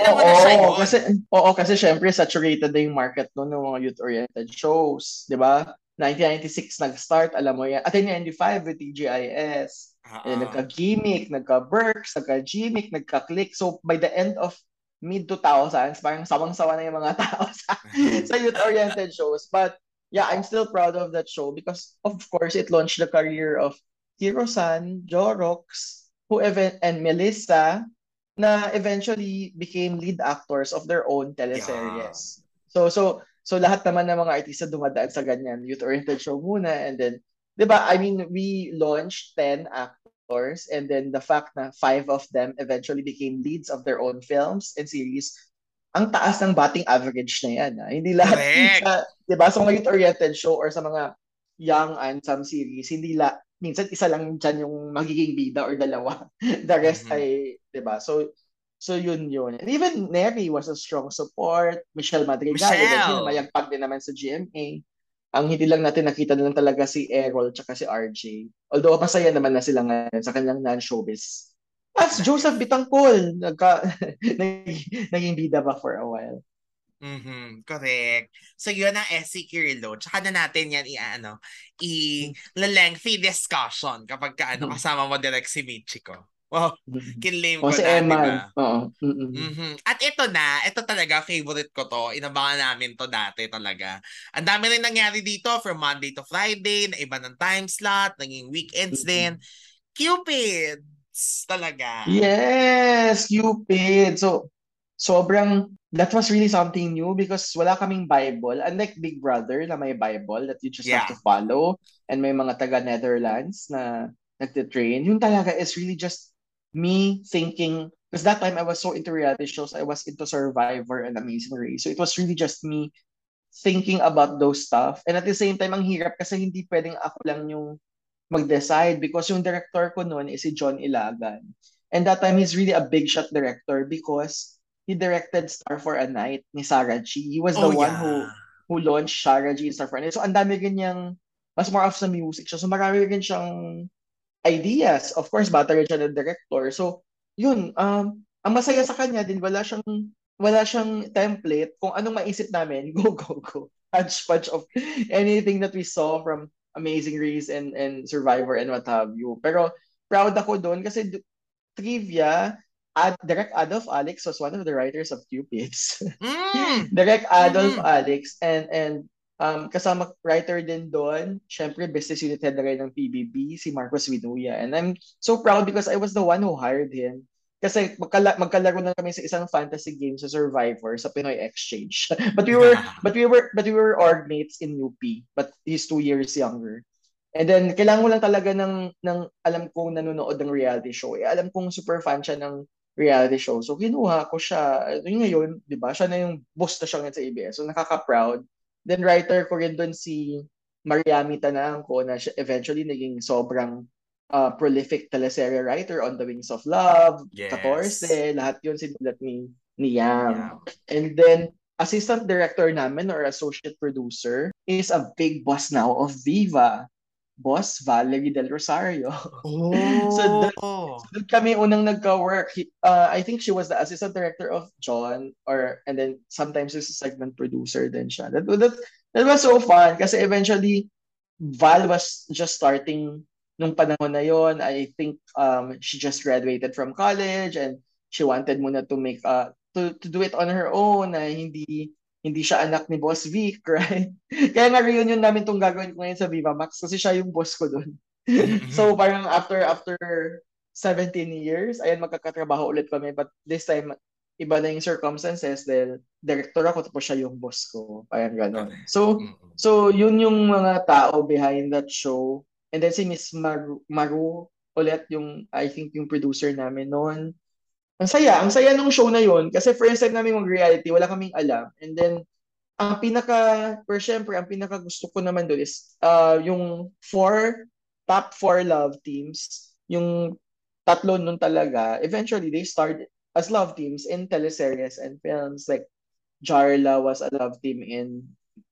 alam mo na siya yun. Kasi, oo, kasi syempre saturated na yung market noon ng mga youth-oriented shows. Di ba? nineteen ninety-six nag-start, alam mo yan. At nineteen ninety-five with T G I S. Uh-huh. Nagka-gimmick, nagka-Berks, nagka-gimmick, nagka-click. So by the end of mid two thousands, parang sawang-sawa na yung mga tao sa, sa youth-oriented shows. But yeah, I'm still proud of that show because of course it launched the career of Hiro-san, Jorox, who even, and Melissa, na eventually became lead actors of their own teleseries. Yeah. So so so lahat naman ng mga artista dumadaan sa ganyan, youth-oriented show muna, and then 'di ba? I mean, we launched ten actors, and then the fact na five of them eventually became leads of their own films and series. Ang taas ng batting average na 'yan. Ha? Hindi lahat sa, 'di ba, sa mga youth-oriented show or sa mga young and some series, hindi la minsan isa lang dyan yung magiging bida or dalawa. The rest mm-hmm. ay, di ba? So, so yun yun. And even Neri was a strong support. Michelle Madrigal, Michelle. Mayagpag din naman sa G M A. Ang hindi lang natin nakita na lang talaga si Errol tsaka si R J. Although masaya naman na sila ngayon sa kanilang non-showbiz. As Joseph Bitangkol, nagka, naging bida ba for a while. Mm-hmm, correct. So yun ang S C Q Reload. Tsaka na natin yan i-ano, i-lengthy discussion kapag ka, ano, kasama mo direct si Michiko. Wow, kinlame ko oh, si na, Emma. Diba? Oo. Mm-hmm. At ito na, ito talaga, favorite ko to. Inabangan namin to dati talaga. Ang dami rin nangyari dito from Monday to Friday, na iba ng time slot, naging weekends din. Cupids talaga. Yes, Cupid. So, sobrang, that was really something new because wala kaming Bible. Unlike Big Brother na may Bible that you just yeah. have to follow and may mga taga-Netherlands na nagtitrain. Yung talaga is really just me thinking, because that time I was so into reality shows, I was into Survivor and Amazing Race. So it was really just me thinking about those stuff. And at the same time, ang hirap kasi hindi pwedeng ako lang yung mag-decide because yung director ko noon is si John Ilagan. And that time, he's really a big shot director because he directed Star for a Night ni Sarah G. He was the oh, one yeah. who who launched Sarah G in Star for a Night. So ang dami ganyang, mas more of sa music siya. So marami rin siyang ideas, of course, battery siya ng director. So, yun, um, ang masaya sa kanya din, wala siyang, wala siyang template kung anong maisip namin, go, go, go. Punch, punch of anything that we saw from Amazing Race and, and Survivor and what have you. Pero, proud ako doon kasi d- trivia, Ad, Direct Adolf Alex was one of the writers of Cupid's. Mm. Direct Adolf mm-hmm. Alex and, and, Um, kasama writer din doon, syempre business unit head na rin ng P B B, si Marcos Vinuya. And I'm so proud because I was the one who hired him. Kasi magkala- magkalaro na kami sa isang fantasy game sa Survivor, sa Pinoy Exchange. But we were, but we were, but we were org mates in U P. But he's two years younger. And then, kailangan mo lang talaga ng, ng alam kong nanonood ng reality show. Eh, alam kong super fan siya ng reality show. So, kinuha ko siya. Yung ngayon, di ba? Siya na yung boss na siya ngayon sa A B S. So, nakaka-proud. Then writer ko rin doon si Mariami Tanangco na siya eventually naging sobrang uh, prolific teleserye writer on the Wings of Love, yes. fourteen, lahat yun sinulat ni, ni Yam. Wow. And then assistant director namin or associate producer is a big boss now of Viva, boss Valerie Del Rosario. Oh. so doon so kami unang nagka-work. He, uh, I think she was the assistant director of John or and then sometimes she's a segment producer din siya. That, that, that was so fun kasi eventually Val was just starting nung panahon na yon. I think um, she just graduated from college and she wanted muna to make uh, to, to do it on her own na uh, hindi hindi siya anak ni Boss Vic, right? Kaya nga reunion namin itong gagawin ko ngayon sa Viva Max kasi siya yung boss ko doon. So parang after after seventeen years, ayan, magkakatrabaho ulit kami. But this time, iba na yung circumstances dahil director ako tapos siya yung boss ko. Parang gano'n. So, so yun yung mga tao behind that show. And then si Miss Maru, Maru ulit yung, I think, yung producer namin noon. Ang saya, ang saya nung show na yon kasi first time namin mag-reality, wala kaming alam. And then, ang pinaka, per syempre, ang pinaka gusto ko naman doon is uh, yung four, top four love teams, yung tatlo nun talaga, eventually they started as love teams in teleseries and films. Like, Jarla was a love team in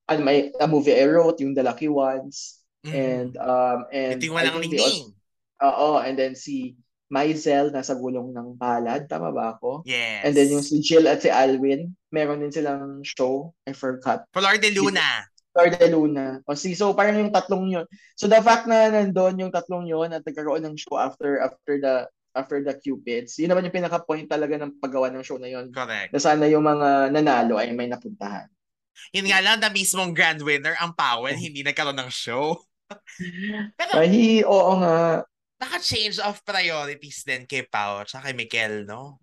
and may, a movie I wrote, yung The Lucky Ones. Mm. And, um, and, ito yung walang lingding. Oo, and then si Myzel, nasa gulong ng balad. Tama ba ako? Yes. And then yung si Jill at si Alwin, meron din silang show. I forgot. Flor de Luna. Flor de Luna. O si, so parang yung tatlong yun. So the fact na nandun yung tatlong yun at nagkaroon ng show after after the after the Cupids, yun naman yung pinaka-point talaga ng paggawa ng show na yun. Correct. Na sana yung mga nanalo ay may napuntahan. Yun nga lang, na mismong grand winner, ang Powell, oh. hindi nagkaroon ng show. Pero, Mahi, oo nga. Naka-change of priorities din kay Pao at kay Mikel, no?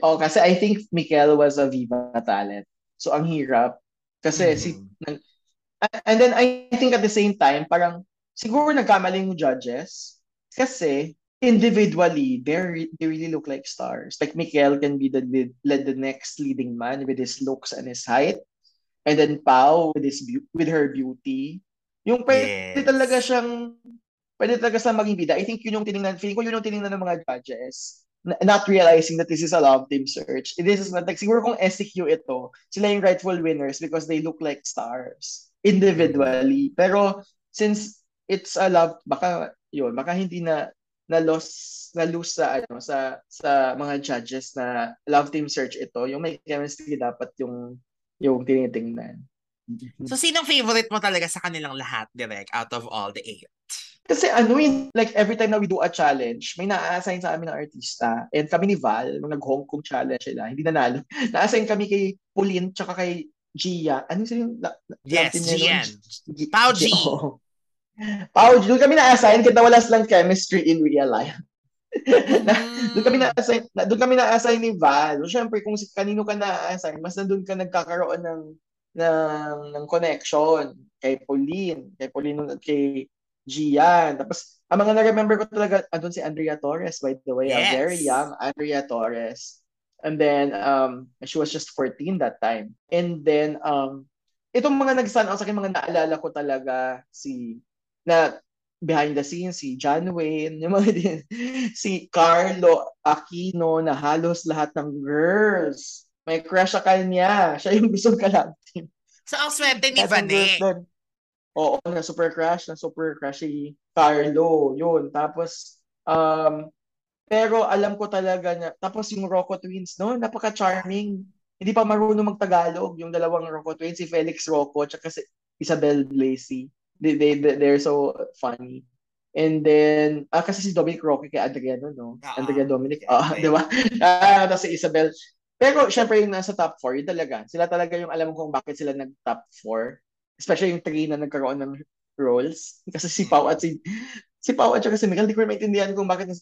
Oh, kasi I think Mikel was a Viva talent. So, ang hirap. Kasi, mm-hmm. si, and then I think at the same time, parang, siguro nagkamaling yung judges. Kasi, individually, they really look like stars. Like, Mikel can be the, the, the next leading man with his looks and his height. And then Pao with, his, with her beauty. Yung pwede yes. talaga siyang pwede talaga sa maging bida. I think yun yung tinignan, feeling ko yun yung tinignan ng mga judges, not realizing that this is a love team search. This is not, like, siguro kung S C Q ito, sila yung rightful winners because they look like stars. individually. Pero since it's a love, baka yun, baka hindi na na loss na lose sa ano sa sa mga judges na love team search ito, yung may chemistry dapat yung yung tinitingnan. So sinong favorite mo talaga sa kanilang lahat, Direk, out of all the eight? Kasi ano yun, like every time na we do a challenge, may na-assign sa amin ng artista. And kami ni Val, nung nag-Hong Kong challenge sila, hindi nanalo. Na-assign kami kay Pauline tsaka kay Gia. Ano yung la- yes, Gian. Pao G. Oh. Pao G. Doon kami na-assign kasi wala silang chemistry in real life. na, doon kami na-assign, na, doon kami na-assign ni Val. Siyempre, kung kanino ka na-assign, mas nandun ka nagkakaroon ng ng, ng connection kay Pauline. Kay Pauline at kay Gian. Tapos, ang mga na-remember ko talaga, andun si Andrea Torres, by the way. Yes. Very young Andrea Torres. And then, um, she was just fourteen that time. And then, um, itong mga nag-stand out sa akin, mga naalala ko talaga, si, na behind the scenes, si John Wayne, yung mga din, si Carlo Aquino, na halos lahat ng girls. May crush sa kanya. Siya yung gusto ka lang. So, ang swerte ni Vanek. Oo, na super crush, na super crush si Carlo, yun. Tapos, um, pero alam ko talaga na, tapos yung Rocco Twins, no? Napaka-charming. Hindi pa marunong mag-Tagalog, yung dalawang Rocco Twins, si Felix Rocco, tsaka si Isabel Blasey. They, they, they're so funny. And then, ah, kasi si Dominic Rocco kay Adriano, no? Uh-huh. Andrea Dominic, ah, okay. Di ba? Ah, tapos si Isabel. Pero, syempre, yung nasa top four, yun talaga. Sila talaga yung alam kung bakit sila nag-top four. Especially yung three na nagkaroon ng roles. Kasi si Pao at si si Pao at si Miguel, hindi ko maintindihan kung bakit.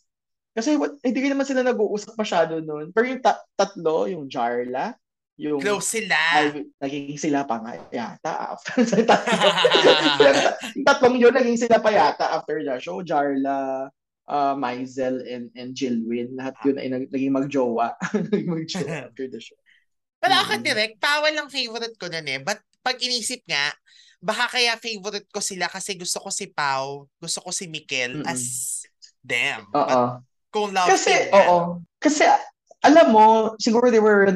Kasi what, hindi ko naman sila nag-uusap masyado noon. Pero yung ta- tatlo, yung Jarla, yung... Close sila. Ay, naging sila pa nga yata after sa tatlo. Tatlong yun, naging sila pa yata after the show. Jarla, uh, Maizel, and, and Jilwin. Lahat yun ay naging mag-jowa. Naging mag-jowa after the show. Pero ako, Direk, Pao lang favorite ko nun eh. But pag inisip nga, baka kaya favorite ko sila kasi gusto ko si Pao, gusto ko si Mikel, mm-hmm. as them. But kung love kasi, oo. Kasi, alam mo, siguro they were,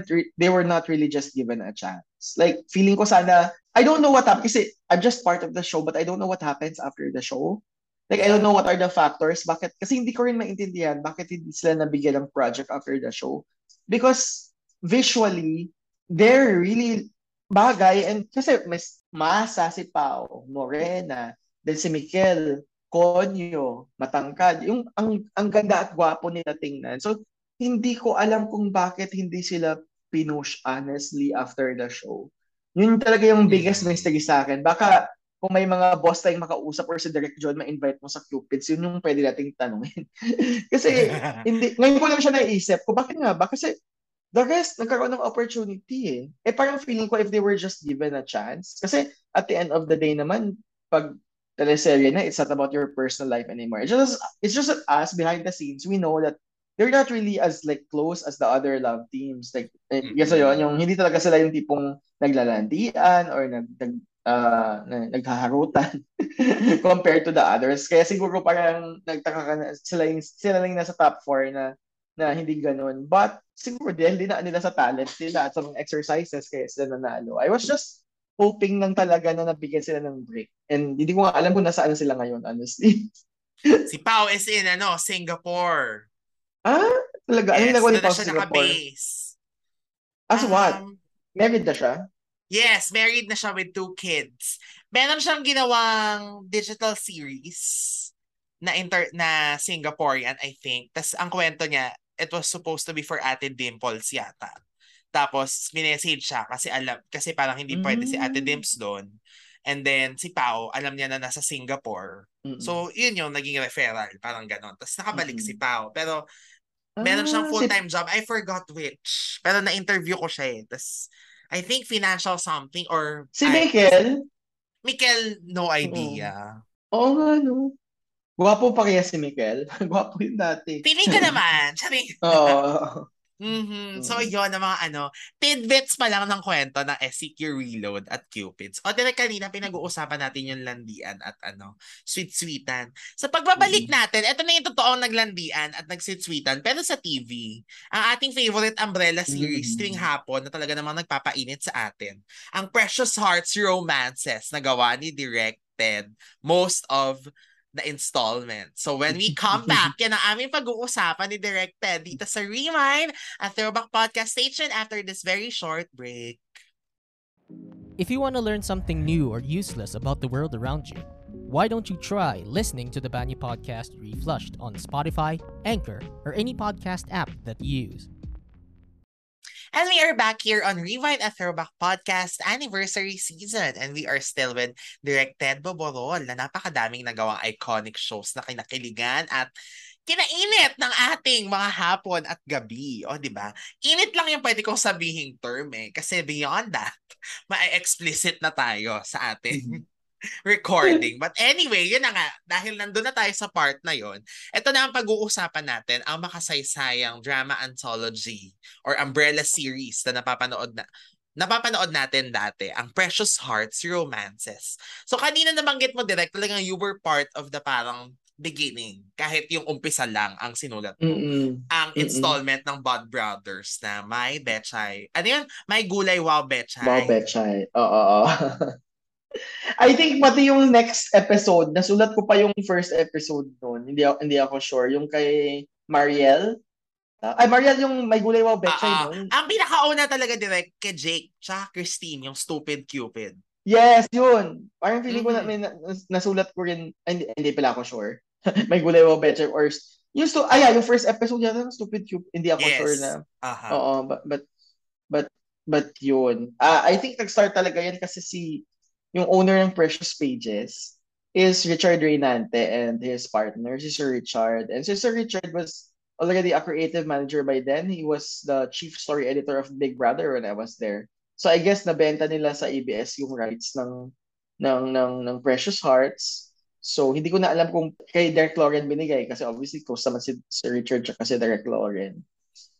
they were not really just given a chance. Like, feeling ko sana, I don't know what happened, kasi I'm just part of the show, but I don't know what happens after the show. Like, I don't know what are the factors, bakit, kasi hindi ko rin maintindihan, bakit hindi sila nabigyan ng project after the show. Because, visually, they're really bagay, and kasi mas masa si Pao, morena, then si Mikel, konyo, matangkad, yung ang ang ganda at gwapo nila tingnan. So hindi ko alam kung bakit hindi sila pinush honestly after the show. Yun talaga yung biggest mystery sa akin. Baka kung may mga boss tayong makausap or si Direk John ma-invite mo sa Cupid's, yun yung pwede nating tanungin. Kasi hindi, ngayon ko lang siya naiisip ko, bakit nga ba? Kasi the rest, nagkaroon ng opportunity eh. Eh parang feeling ko if they were just given a chance. Kasi at the end of the day naman, pag teleserye na, it's not about your personal life anymore. It's just, it's just that us, behind the scenes, we know that they're not really as like close as the other love teams. Like, eh, yes, yun, yung hindi talaga sila yung tipong naglalandian or nag, nag, uh, naghaharutan compared to the others. Kaya siguro parang nagtaka sila yung, sila lang nasa top four na na hindi ganun. But, siguro dahil dinaan nila sa talent nila at sa mga exercises kaya sila nanalo. I was just hoping lang talaga na nabigyan sila ng break. And hindi ko nga alam kung nasaan sila ngayon, honestly. Si Pao is in, ano, Singapore. Ah? Talaga? Yes, ano nagawa ni Pao sa Singapore? As um, what? Married na siya? Yes, married na siya with two kids. Meron siyang ginawang digital series na inter na Singaporean, I think. Tas ang kwento niya, it was supposed to be for Ate Dimples yata. Tapos, minessage siya kasi alam, kasi parang hindi pwede mm. si Ate Dimps doon. And then, si Pao, alam niya na nasa Singapore. Mm-mm. So, yun yung naging referral. Parang ganon. Tapos, nakabalik Mm-mm. si Pao. Pero, meron ah, siyang full-time si... job. I forgot which. Pero, na-interview ko siya eh. Tapos, I think financial something or... Si I... Mikel? Mikel, no idea. Oo nga, no. Gwapo pa kaya si Mikel? Gwapo yun dati. Tinig ka naman. Sabi. Oo. Mm-hmm. So yun ang mga ano, tidbits pa lang ng kwento ng S C Q Reload at Cupid's. O direk kanina pinag-uusapan natin yung landian at ano, sweet-sweetan. Sa pagbabalik natin, ito na yung totoong naglandian at nagsweet-sweetan pero sa T V. Ang ating favorite umbrella series tuwing hapon na talaga namang nagpapainit sa atin. Ang Precious Hearts Romances na gawa ni Derek Ted most of the installment. So when we come back, yan ang aming pag-uusapan ni Derek Ted dito sa Rewind at Throwback Podcast Station after this very short break. If you want to learn something new or useless about the world around you, why don't you try listening to the Bani Podcast Reflushed on Spotify, Anchor, or any podcast app that you use. And we are back here on Rewind at Throwback Podcast Anniversary Season. And we are still with Direk Ted Boborol na napakadaming nagawang iconic shows na kinakiligan at kinainit ng ating mga hapon at gabi. O, di ba? Init lang yung pwede kong sabihing term eh. Kasi beyond that, ma-explicit na tayo sa atin. Recording. But anyway, yun na nga. Dahil nandun na tayo sa part na yun, ito na ang pag-uusapan natin, ang makasaysayang drama anthology or umbrella series na napapanood na napapanood natin dati, ang Precious Hearts Romances. So kanina nabanggit mo, Direk, talagang you were part of the parang beginning. Kahit yung umpisa lang ang sinulat mo. Mm-mm. Ang installment Mm-mm. ng Bad Brothers na May Bechay. Ano yun? May Gulay, Wow Bechay. Wow Bechay. Oo, oo. I think pati yung next episode, nasulat ko pa yung first episode noon. Hindi ako, hindi ako sure. Yung kay Mariel. Ay, Mariel yung May Gulay, Wow Bechay uh, noon. Ang pinakauna talaga direct kay Jake tsaka Christine, yung Stupid Cupid. Yes, yun. Parang feeling mm-hmm. ko na may nasulat ko rin. Ay, hindi, hindi pala ako sure. May Gulay, Wow Bechay. Or, yung, stu- ay, yung first episode yata, Stupid Cupid. Hindi ako yes. sure na. Uh-huh. Oo, but, but, but, but yun. Uh, I think nag-start talaga yan kasi si yung owner ng Precious Pages is Richard Reynante and his partner, si Sir Richard. And si Sir Richard was already a creative manager by then. He was the chief story editor of Big Brother when I was there. So I guess nabenta nila sa A B S yung rights ng ng ng, ng Precious Hearts. So hindi ko na alam kung kay Derek Lauren binigay kasi obviously close naman si Sir Richard at si Derek Lauren.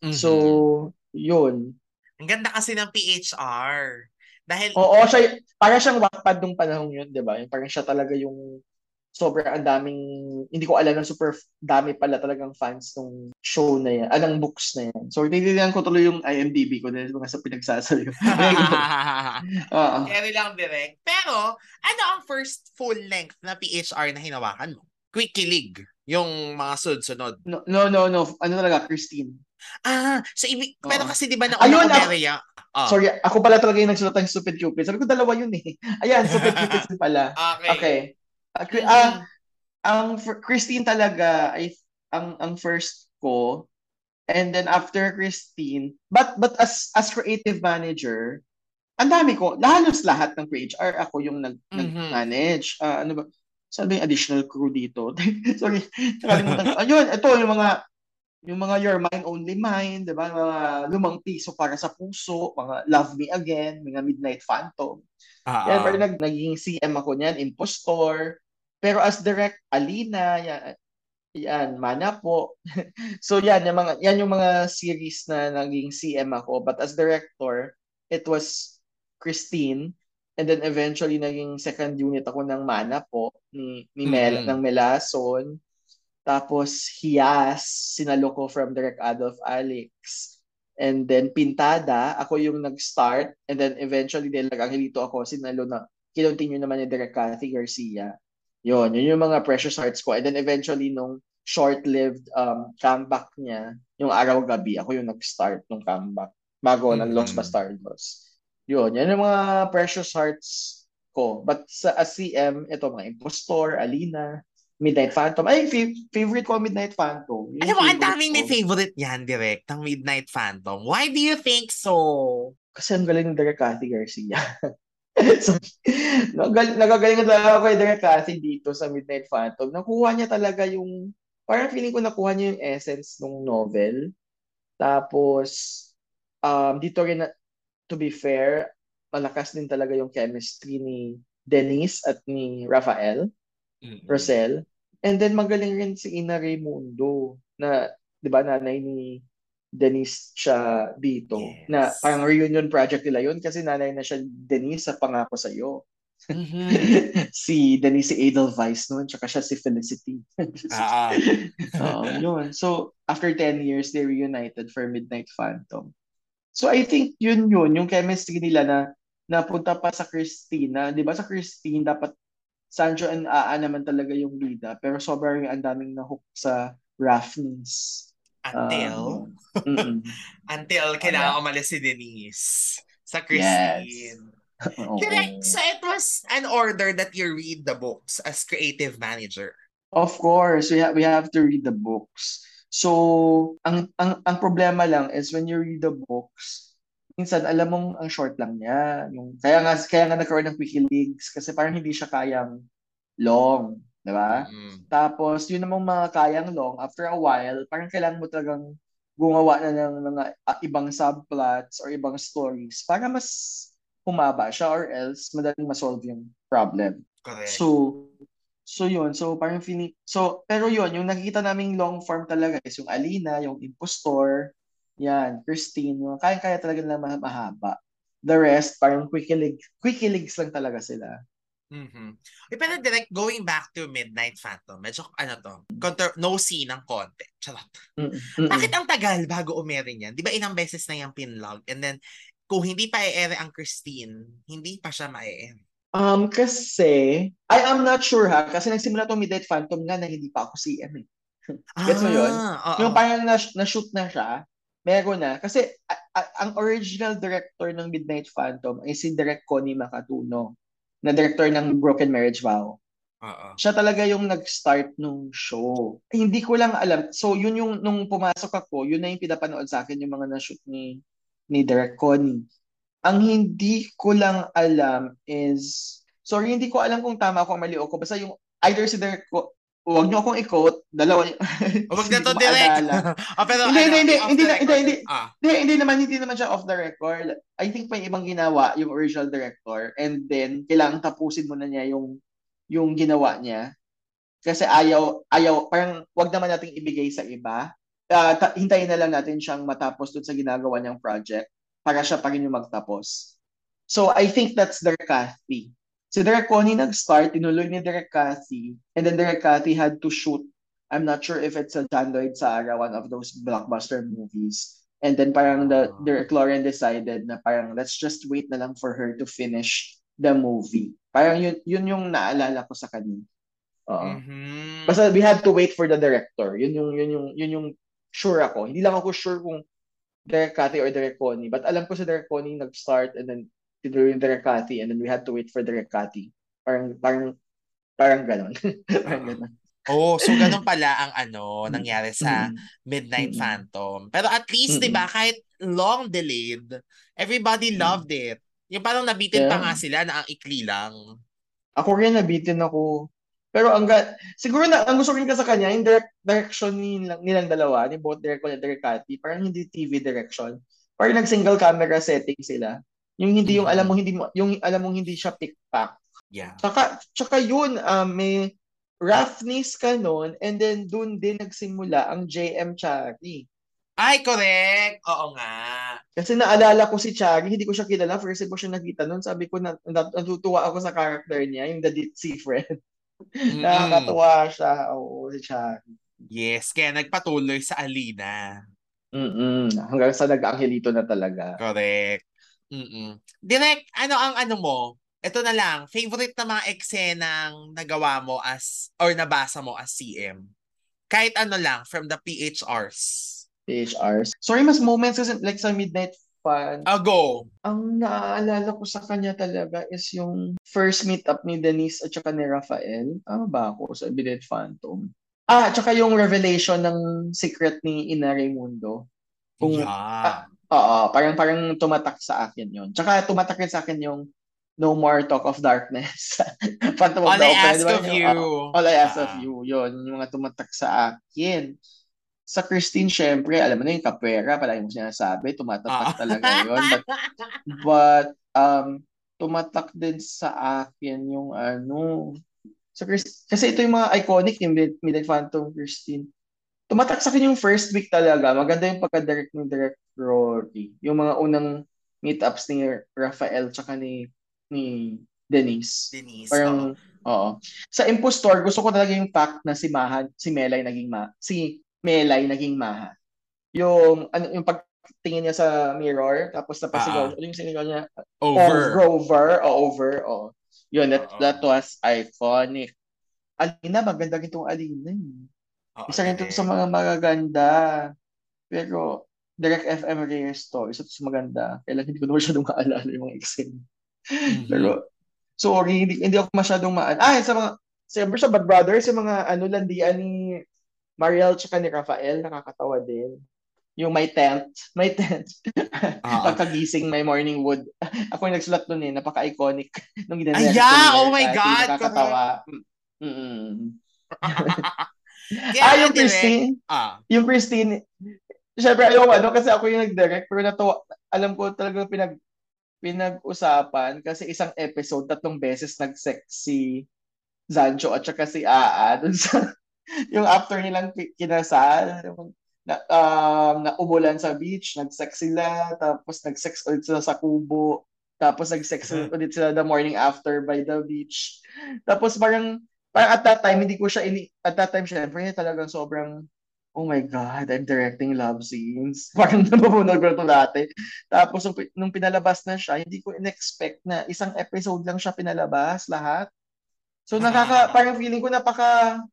Mm-hmm. So, yun. Ang ganda kasi ng P H R. Dahil oo, siya, parang siyang Wattpad nung panahon yun, di ba? Parang siya talaga yung sobrang daming, hindi ko alam na super dami pala talagang fans nung show na yan, anong books na yan. So, tinitingnan ko tuloy yung I M D B ko dahil mga sa pinagsasaliw. uh-huh. Kaya lang direct. Pero, ano ang first full-length na P H R na hinawakan mo? Quick Kilig. Yung mga sunod-sunod. No, no, no, no. Ano talaga? Christine. Ah, so ibig, uh-huh. pero kasi di ba na una ko Beria? Oh. Sorry, ako pala talaga yung nagsulat ng Stupid Cupid. Sabi ko dalawa yun eh. Ayan, Stupid Cupid pala. Okay. Okay. Ah, uh, uh, ang for Christine talaga I ang ang first ko. And then after Christine, but but as as creative manager, ang dami ko, halos lahat ng P H R ako yung nag mm-hmm. manage. Uh, ano ba? Sabi yung additional crew dito. Sorry. Nakalimutan ko. Ayun, ito yung mga Yung mga Your Mind Only Mine, di ba? Mga Lumang Piso Para sa Puso, mga Love Me Again, mga Midnight Phantom. Uh-huh. Yan, parang nag- naging C M ako niyan, Impostor. Pero as direct, Alina, yan, yan Mana po. So yan, yung mga, yan yung mga series na naging C M ako. But as director, it was Christine. And then eventually, naging second unit ako ng Mana po, ni, ni Mel, mm-hmm. ng Melason. Tapos, Hiyas, sinalo ko from Direct Adolf Alex. And then, Pintada, ako yung nag-start. And then, eventually, dahil nag-Angelito ako, sinalo na, kinontinue naman ni Direct Kathy Garcia. Yun, yun yung mga Precious Hearts ko. And then, eventually, nung short-lived um, comeback niya, yung Araw-Gabi, ako yung nag-start nung comeback. Bago, mm-hmm. ng Los Bastardos. Yun, yun yung mga Precious Hearts ko. But sa C M, ito mga Impostor, Alina, Midnight Phantom. Ay, f- favorite ko Midnight Phantom. Yung alam mo, ang daming may favorite yan, direct, ng Midnight Phantom. Why do you think so? Kasi ang galing ng Derek Kathy Garcia. So, nag- nagagaling talaga ako kay Derek Kathy dito sa Midnight Phantom. Nakuha niya talaga yung, parang feeling ko nakuha niya yung essence ng novel. Tapos, um, dito rin, na, to be fair, malakas din talaga yung chemistry ni Denise at ni Rafael. Mm-hmm. Rosel. And then magaling rin si Ina Raimundo na 'di ba nanay ni Denise siya dito. Yes. Na parang reunion project nila yun kasi nanay na siya Denise sa Pangako Sa'yo. Mm-hmm. Si Denise si Edelweiss noon, tsaka siya si Felicity. Ah. So, yun. So, after ten years, they reunited for Midnight Phantom. So, I think yun yun, yung chemistry nila na napunta pa sa Christina. Di ba sa Christine, dapat Sancho and Aa naman talaga yung bida. Pero sobrang ang daming nahook sa Raffness. Until, um, until kailangan umalis si Denise sa Christine. Yes. Oh. Correct. So it was an order that you read the books as creative manager. Of course, we, ha- we have to read the books. So, ang, ang, ang problema lang is when you read the books, minsan alam mong ang short lang niya. Yung, kaya nga, kaya nga nagkaroon ng Wiki Leaks kasi parang hindi siya kayang long. Diba? Mm. Tapos, yun namang mga kayang long, after a while, parang kailangan mo talagang gumawa na ng mga uh, ibang subplots or ibang stories para mas humaba siya or else madaling masolve yung problem. Correct. So, so yun. So, parang fini- So, pero yun, yung nakikita naming long form talaga is yung Alina, yung Impostor, yan, Christine, yung kaya-kaya talaga na mahaba. The rest, parang quick-ilig, quick-iligs lang talaga sila. Mm-hmm. Eh, pero direct going back to Midnight Phantom, medyo ano to, contra- no scene ng konti. Charot. Mm-hmm. Bakit ang tagal bago umerin yan? Di ba inang beses na yung pinlog? And then, kung hindi pa i-ere ang Christine, hindi pa siya ma-ere. Um, kasi, I am not sure ha, kasi nagsimula to Midnight Phantom nga na hindi pa ako C M. Gets mo yun? Uh-oh. Yung parang nas- nashoot na siya, meron na. Kasi, a- a- ang original director ng Midnight Phantom ay si Direk Connie Makatuno, na director ng Broken Marriage Vow. Uh-uh. Siya talaga yung nag-start nung show. Ay, hindi ko lang alam. So, yun yung, nung pumasok ako, yun na yung pinapanood sa akin, yung mga na-shoot ni, ni Derek Connie. Ang hindi ko lang alam is, sorry, hindi ko alam kung tama ako o mali ako. Basta yung, either si Derek Connie, huwag niyo akong i-quote, dalawa niyo. Huwag na to direct. Oh, pero hindi, ano, hindi, hindi, hindi, hindi, hindi, ah. hindi, hindi, naman, hindi naman siya off the record. I think may ibang ginawa yung original director and then kailangang tapusin muna niya yung yung ginawa niya. Kasi ayaw, ayaw, parang wag naman nating ibigay sa iba. Uh, ta- hintayin na lang natin siyang matapos dun sa ginagawa niyang project para siya pa rin yung magtapos. So I think that's their Kathy. Si Derek Connie nag-start, tinuloy ni Derek Cathy, and then Derek Cathy had to shoot, I'm not sure if it's a John Lloyd Sarah, one of those blockbuster movies. And then parang the, Derek Lauren decided na parang let's just wait na lang for her to finish the movie. Parang yun, yun yung naalala ko sa kanila. Uh, mm-hmm. Basta we had to wait for the director. Yun yung, yun yung, yun yung sure ako. Hindi lang ako sure kung Derek Cathy or Derek Connie, but alam ko si Derek Connie nag-start and then during Direk Cathy and then we had to wait for Direk Cathy. Parang, parang, parang ganon. Parang ganon. Oh, so ganon pala ang ano, nangyari sa Midnight Phantom. Pero at least, di ba, kahit long delayed, everybody loved it. Yung parang nabitin yeah. pa nga sila na ang ikli lang. Ako rin, nabitin ako. Pero ang, siguro na, ang gusto rin ka sa kanya, yung direct, direction nilang, nilang dalawa, ni both Direk at Direk Cathy, parang hindi T V direction. Parang nag-single camera setting sila. Yung hindi yung alam mo hindi mo yung alam mong hindi siya pick-pack. Yeah. Tsaka tsaka yun um, may roughness ka noon and then doon din nagsimula ang J M Chari. Ay, correct. Oo nga. Kasi naalala ko si Chari, hindi ko siya kilala first time ko siya nakita noon. Sabi ko na natutuwa ako sa character niya, yung the ditzy friend. Mm. Nakakatuwa siya. Oo, si Chari. Yes, kaya nagpatuloy sa Alina. Mm. Hanggang sa nag-Angelito na talaga. Correct. Mm-mm. Direct, ano ang ano mo? Ito na lang, favorite na mga eksenang nagawa mo as or nabasa mo as C M. Kahit ano lang from the P H Rs. P H Rs. Sorry, mas moments kasi like sa Midnight Fun. I'll go. Ang naaalala ko sa kanya talaga is yung first meet-up ni Denise at saka ni Rafael. Ano ba ako sa Midnight Phantom? Ah, at saka yung revelation ng secret ni Ina Raimundo. Kung, yeah. Ah, Oo, parang parang tumatak sa akin yun. Tsaka tumatak rin sa akin yung No More Talk of Darkness. Phantom of All the I Opera, ask diba? Of you. Uh, all I ask uh, of you. Yun, yung mga tumatak sa akin. Sa Christine, syempre, alam mo na yung Capoeira, palagi mo sinasabi, tumatatak uh, talaga yun. But, but um, tumatak din sa akin yung ano. So, Christ- kasi ito yung mga iconic, yung Midnight Phantom, Christine. tumatak sa akin yung first week talaga. Maganda yung pagka-direct ng Direct Rory. Yung mga unang meetups ni Rafael tsaka ni, ni Denise. Denise. Parang, oh. oo. Sa Impostor, gusto ko talaga yung fact na si Maha, si Melai naging Maha. Si Melai naging Maha. Yung, ano, yung pagtingin niya sa mirror, tapos napasigaw. Uh-huh. Yung sinigaw niya? Over. Over. Oh, over. Oh. Yun, that, uh-huh. that was iconic. Alina, maganda itong Alina. Oh, isa rin okay. sa mga magaganda. Pero, Direct F M Reyes to. Isa sa maganda. Kailan hindi ko naman masyadong maalala yung mga exam. Mm-hmm. Pero, sorry, hindi, hindi ako masyadong maalala. Ah, sa mga, siyempre sa Bad Brothers, yung mga ano, landian ni Mariel tsaka ni Rafael, nakakatawa din. Yung my tent. My tent. Uh-huh. Pagkagising, my morning wood. Ako yung nagsulat nun eh. Napaka-iconic. Nung ginanayari. Ay, yeah! Oh my God! Nakakatawa. Mm-mm. Yeah, ah, yung Christine, ah. yung Christine, syempre ayaw ano kasi ako yung nag-direct pero natawa, alam ko talaga pinag, pinag-usapan kasi isang episode, tatlong beses nag-sex si Zancho at saka si Aa dun sa, yung after nilang kinasal, na, um, na umulan sa beach, nag-sex sila, tapos nag-sex ulit sila sa kubo, tapos nag-sex ulit sila the morning after by the beach. Tapos parang Parang at that time, hindi ko siya, ini- at that time, syempre, talagang sobrang, oh my God, I'm directing love scenes. Parang nababunog ko na ito dati. Tapos, nung pinalabas na siya, hindi ko in-expect na isang episode lang siya pinalabas, lahat. So, nakaka, parang feeling ko napaka,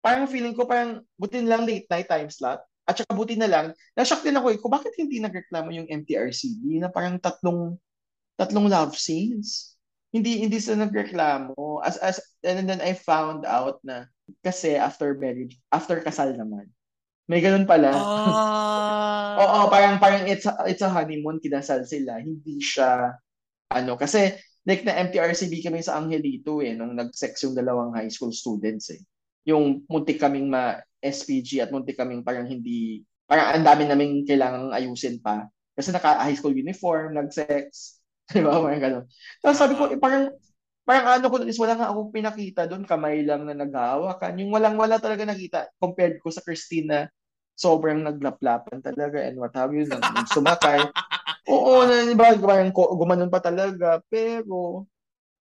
parang feeling ko parang, buti lang late night time slot. At saka buti na lang, na-shock din ako eh, kung bakit hindi nagreklamo yung M T R C B na parang tatlong, tatlong love scenes. Hindi hindi sila nagreklamo as as and then I found out na kasi after marriage after kasal naman may ganun pala. Uh... Oo, parang parang it's a, it's a honeymoon, kinasal sila, hindi siya ano kasi like na M T R C B kami sa Angelito eh nung nag-sex yung dalawang high school students eh. Yung muntik kaming ma-S P G at muntik kaming parang hindi parang ang dami naming kailangang ayusin pa kasi naka high school uniform, nag-sex. Diba? Parang gano'n. Tapos sabi ko, eh, parang, parang ano ko, is wala nga akong pinakita doon, kamay lang na naghahawakan. Yung walang-wala talaga nakita, compared ko sa Christina, sobrang naglaplapan talaga, and what have you, nang sumakay. Oo, na, diba, parang gumanon pa talaga, pero,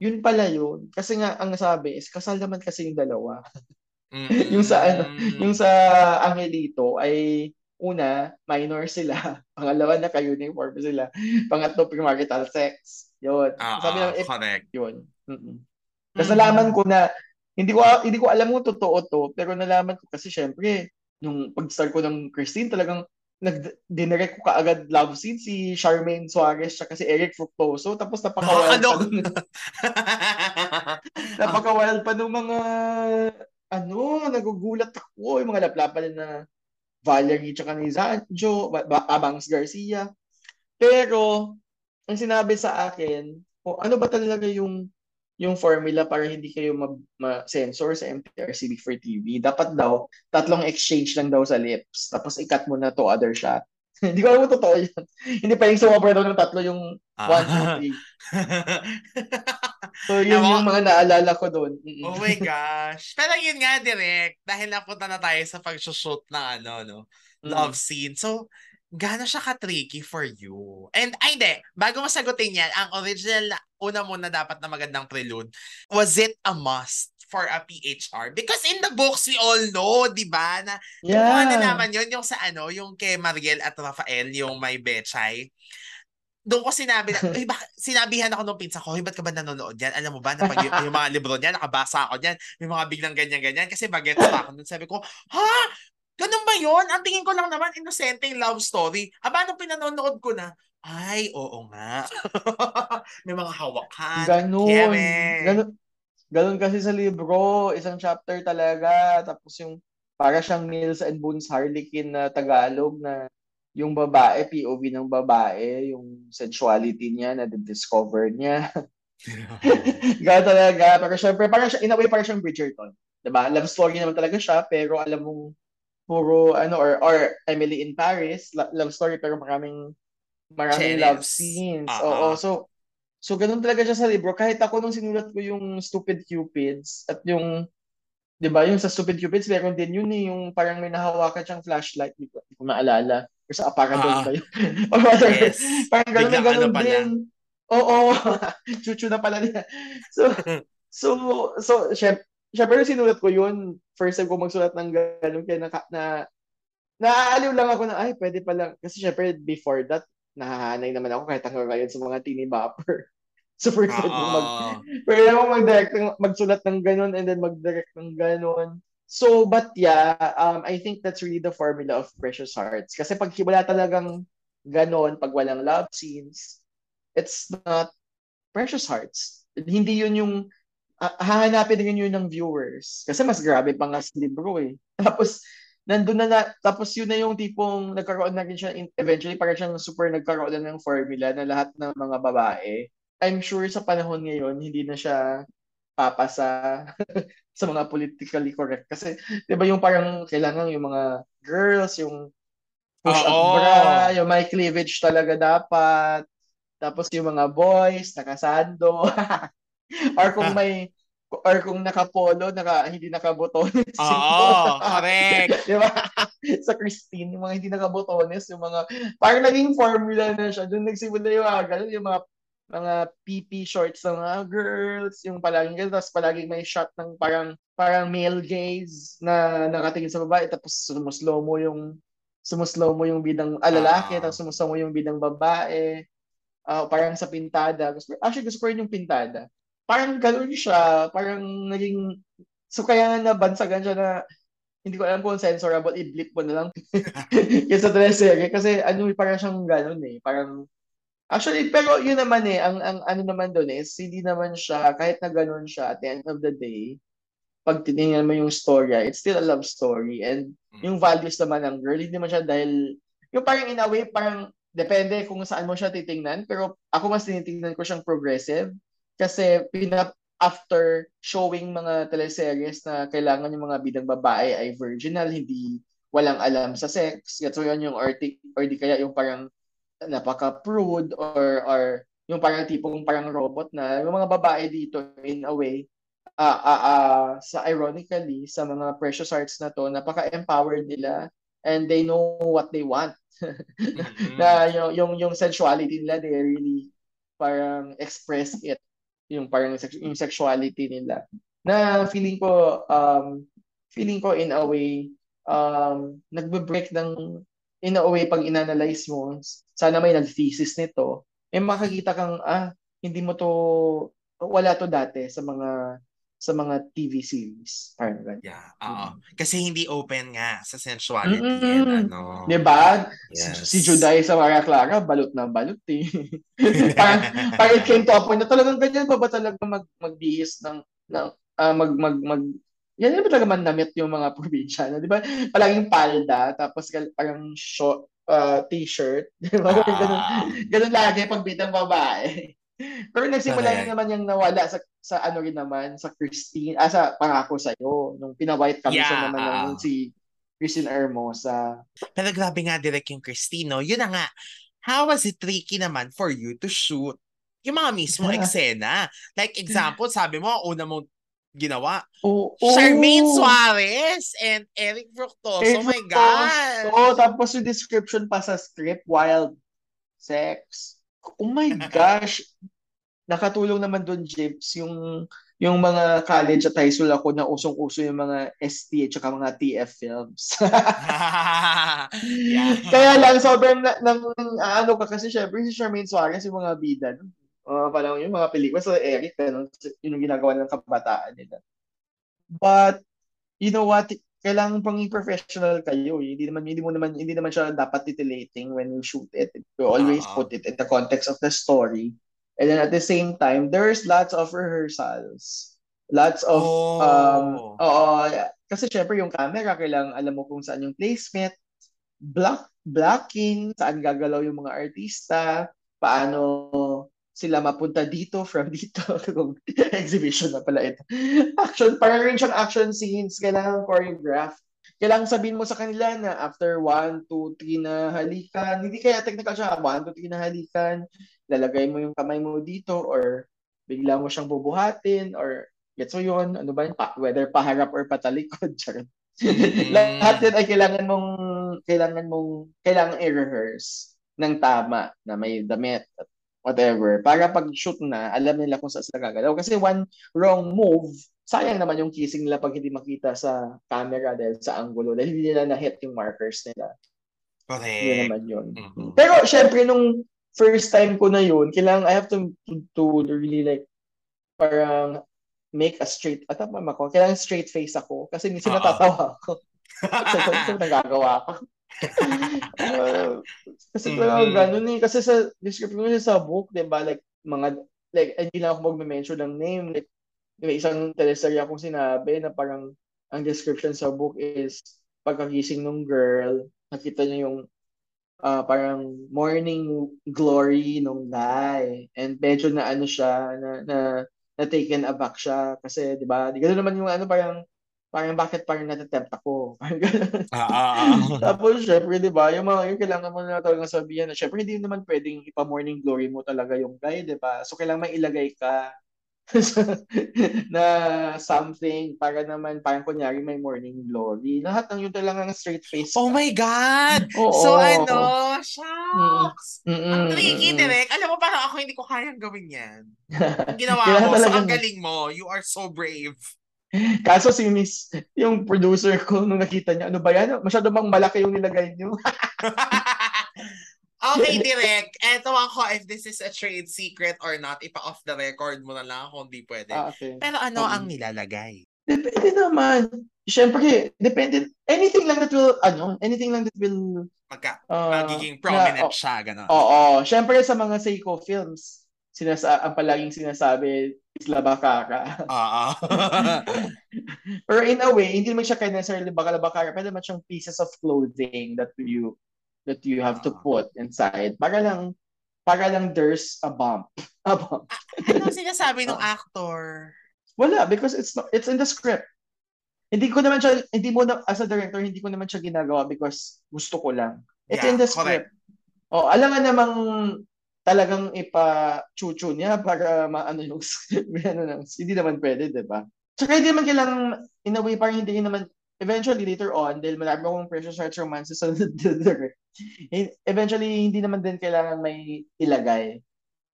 yun pala yun. Kasi nga, ang nasabi is, kasal naman kasi yung dalawa. Mm-hmm. Yung sa, ano, yung sa Angelito, ay, una, minor sila. Pangalawa, naka-uniform sila. Pangatlo, premarital sex. Yun. Uh, Sabi lang, eh, correct. Yun. Mm-mm. Tapos nalaman ko na, hindi ko hindi ko alam kung totoo to, pero nalaman ko kasi syempre, nung pag-start ko ng Christine, talagang nag-dinirect ko kaagad love scene si Charmaine Suarez tsaka si Eric Fructoso. Tapos napaka-wild oh, ano? pa. Napaka-wild pa nung mga, ano, nagugulat ako. Yung mga laplapan na Valerie tsaka ni Zanjo, Abangs Garcia. Pero, ang sinabi sa akin, oh, ano ba talaga yung yung formula para hindi kayo ma-censor ma- sa M T R C B for T V? Dapat daw, tatlong exchange lang daw sa lips. Tapos ikat mo na to other shot. Hindi ko alam totoo yun. Hindi pa yung sumabra daw ng tatlo yung ah. one, two, three. So, yun Ewan, yung mga naalala ko doon. Oh my gosh. Pero yun nga, direct. Dahil napunta na tayo sa pag-shoot na ano, no? Love mm. scene. So, gano'n siya ka-tricky for you? And, ay, hindi. Bago masagutin yan, ang original, una muna dapat na magandang prelude, was it a must for a P H R? Because in the books, we all know, di ba? Na, yeah. Ano naman yun, yung sa ano, yung kay Mariel at Rafael, yung may Bechay. Doon ko sinabi na, eh, bak- sinabihan ako nung pinsan ko, eh, ba't ka ba nanonood yan? Alam mo ba, na pag yung, yung mga libro niyan, nakabasa ako niyan, yung mga biglang ganyan-ganyan, kasi bagets pa ako. Doon sabi ko, ha? Ganun ba yun? Ang tingin ko lang naman, inosenteng love story. Aba, nung pinanonood ko na, ay, oo nga. May mga hawakan. Ganun. Kere. Ganun. Ganun kasi sa libro, isang chapter talaga, tapos yung para siyang Mills and Boons Harlequin na Tagalog na yung babae, P O V ng babae, yung sensuality niya, na-discover niya. Ganun talaga. Pero syempre, parang siya, in a way, parang siyang Bridgerton. Diba? Love story naman talaga siya, pero alam mong puro, ano, or, or Emily in Paris, love story, pero maraming maraming Chelis. Love scenes. Uh-huh. Oo, so, So, ganun talaga siya sa libro. Kahit ako nung sinulat ko yung Stupid Cupids at yung Diba? Yung sa Stupid Cupids, meron din yun eh. Yung parang may nahawakan siyang flashlight. Di ko, di ko maalala. Or sa aparador kayo. Uh, yes. Parang gano'n na gano'n din. Oo. Chuchu na pala niya. So, so, so, syempre, syempre sinulat ko yun. First time ko magsulat ng gano'n. Kaya na, na, naaaliw lang ako na, ay, pwede palang. Kasi syempre, before that, nahahanay naman ako kahit hanggang ngayon sa mga teeny bopper. So, first time ko mag, pwede akong mag-direct, magsulat ng ganun and then mag-direct ng ganun. So, but yeah, um, I think that's really the formula of Precious Hearts. Kasi pag wala talagang ganun, pag walang love scenes, it's not Precious Hearts. Hindi yun yung, uh, hahanapin rin yun ng viewers. Kasi mas grabe pang as libro eh. Tapos, nandun na, na tapos yun na yung tipong nagkaroon na rin siya, eventually parang siyang super nagkaroon na ng formula na lahat ng mga babae. I'm sure sa panahon ngayon, hindi na siya papasa sa mga politically correct. Kasi, di ba yung parang kailangan yung mga girls, yung push-up oh, bra, yung may cleavage talaga dapat. Tapos yung mga boys, nakasando. Or kung may or kung naka-polo, naka, hindi naka-botones. Oo, correct. Diba? Sa Christine, yung mga hindi naka-botones, yung mga, parang naging formula na siya. Doon nagsimula yung mga ganun, yung mga, mga P P shorts ng mga girls, yung palaging ganun. Tapos palaging may shot ng parang, parang male gaze na nakatingin sa babae. Tapos sumuslow mo yung, sumuslow mo yung bidang ah, lalaki, tapos sumuslow mo yung bidang babae. Uh, parang sa pintada. Actually, gusto ko rin yung pintada. Parang gano'n siya, parang naging, so kaya na nabansagan siya na, hindi ko alam kung censorable, i-blip mo na lang. Yung sa teleserye, kasi ano, parang siyang gano'n eh, parang, actually, pero yun naman eh, ang, ang ano naman doon is, hindi naman siya, kahit na gano'n siya, at the end of the day, pag tinignan mo yung story, it's still a love story, and yung values naman ng girl, hindi naman siya dahil, yung parang in a way, parang, depende kung saan mo siya titingnan, pero ako mas tinitingnan ko siyang progressive, kasi pinap after showing mga teleseries na kailangan yung mga bidang babae ay virginal, hindi walang alam sa sex. Gato yun yung or, t- or di kaya yung parang napaka-prude or, or yung parang tipong parang robot na yung mga babae dito in a way uh, uh, uh, sa ironically sa mga Precious Hearts na to napaka-empowered nila and they know what they want. Mm-hmm. Na yung, yung, yung sensuality nila they really parang express it. Yung parang yung sexuality nila na feeling ko um feeling ko in a way um nagbe-break ng in a way pag inanalyze mo sana may nag-thesis nito eh makakita kang ah hindi mo to wala to dati sa mga sa mga T V series parang ganun. Yeah, oo. Kasi hindi open nga sa sensuality mm-hmm. and ano. 'Di ba? Yes. Si, si Juday sa Maria Clara balot na balot eh. parang parang it came to a point na talagang ganyan pa ba talaga mag magbihis ng ng uh, mag mag mag yan ba talaga man damit yung mga probinsya, 'di ba? Palaging palda tapos parang short uh, t-shirt, 'di ba? Ah. Ganun, ganun lagi pag bidang babae. Pero nagsimula na naman yung nawala sa sa ano rin naman sa Christine, ah sa Pangako Sa'yo nung pina-white kami yeah, sa naman uh, nung si Christine Hermosa. Pero grabe nga direct yung Christine, no? Yun na nga. How was it tricky naman for you to shoot yung mga mismo yeah. eksena? Like example, sabi mo, una mong ginawa. Oh, oh. Charmaine Suarez and Eric Fructoso. Eric oh my God! Oo, tapos yung description pa sa script, wild sex. Oh my gosh. Nakatulong naman doon, Jibs, yung yung mga college at high school ako na usong-uso yung mga S T at saka mga T F films. Yeah. Kaya lang, sobrang na, ng, ano ka kasi syempre si Charmaine Suarez yung mga bida. No? Uh, parang yung mga pelikula sa so, Eric, no? Yun yung ginagawa ng kabataan nila. But, you know what? Kailangan pang professional kayo. Eh. Hindi naman hindi mo naman hindi naman siya dapat titillating when you shoot it. You always uh-huh. put it in the context of the story. And then at the same time, there's lots of rehearsals. Lots of oh. um oo kasi syempre yung camera kailangan alam mo kung saan yung placement, block blocking, saan gagalaw yung mga artista, paano sila mapunta dito from dito. Exhibition na pala ito. Action, parang rin siyang action scenes. Kailangan choreograph. Kailangan sabihin mo sa kanila na after one, two, three na halikan. Hindi kaya technical siya. one, two, three na halikan. Lalagay mo yung kamay mo dito or bigla mo siyang bubuhatin or Gets mo yun? Ano ba yun? Pa, whether paharap or patalikod. Mm. Lahat yun ay kailangan mong kailangan mong kailangan i-rehearse ng tama na may damit at whatever. Para pag-shoot na, alam nila kung saan sila gagalaw. Kasi one wrong move, sayang naman yung kissing nila pag hindi makita sa camera dahil sa angulo. Dahil hindi nila na-hit yung markers nila. Correct. Hindi naman yun. Mm-hmm. Pero syempre, nung first time ko na yun, kailangan, I have to, to, to really like, parang make a straight, at ang mama ko, kailangan straight face ako. Kasi minsan uh-oh, natatawa ako. Kasi ito nagagawa ko. uh, kasi mm-hmm, talaga ganun eh. Kasi sa description ko sa book, diba, like, mga, like, hindi lang ako mag-mention ng name. Like, may isang teleserye akong sinabi na parang ang description sa book is pagkagising ng girl, nakita niya yung uh, parang morning glory ng guy. And medyo na ano siya, na, na, na taken aback siya. Kasi, diba, di gano'n naman yung ano, parang, parang bakit parang natatempt ako? Parang gano'n. Uh-huh. Tapos, syempre, diba, yung mga, yung kailangan mo na talagang sabihan na, syempre, hindi naman pwedeng ipa-morning glory mo talaga yung guy, diba? So, kailangan may ilagay ka na something para naman parang kunyari may morning glory. Lahat ng yun talagang straight face. Oh ka. My God! Oh, so oh, ano, shocks! Mm-mm. Ang tricky, Derek. Alam mo, parang ako hindi ko kayang gawin yan. Ang ginawa mo, so ang galing mo. You are so brave. Kaso si Miss, yung producer ko, nung nakita niya, ano ba yan? Masyado bang malaki yung nilagay niyo? Okay, Direk. Eto ako, if this is a trade secret or not, ipa-off the record mo na lang kung di pwede. Ah, okay. Pero ano um, ang nilalagay? Depende naman. Siyempre, depende. Anything lang that will, ano, anything lang that will... Magka, uh, magiging prominent na, oh, siya, gano'n. Oo. Oh, oh. Siyempre, sa mga Seiko films, sinasa- ang palaging sinasabi, isla bakara. Oo. Or in a way, hindi naman siya kaya necessarily bakala bakara, pwede naman siyang pieces of clothing that you... that you have to put inside para lang para lang there's a bump. A bump. Ano sinasabi ng actor? Wala, because it's not, it's in the script. Hindi ko naman siya, hindi mo na, as a director, hindi ko naman siya ginagawa because gusto ko lang. It's yeah, in the script. Correct. Oh, alam nga namang talagang ipa-chuchu niya para maano yung ano, hindi naman pwede, 'di ba? Tsaka hindi naman kailangan in a way parang hindi naman eventually, later on, dahil marami akong Precious Hearts Romances sa Direct, eventually, hindi naman din kailangan may ilagay.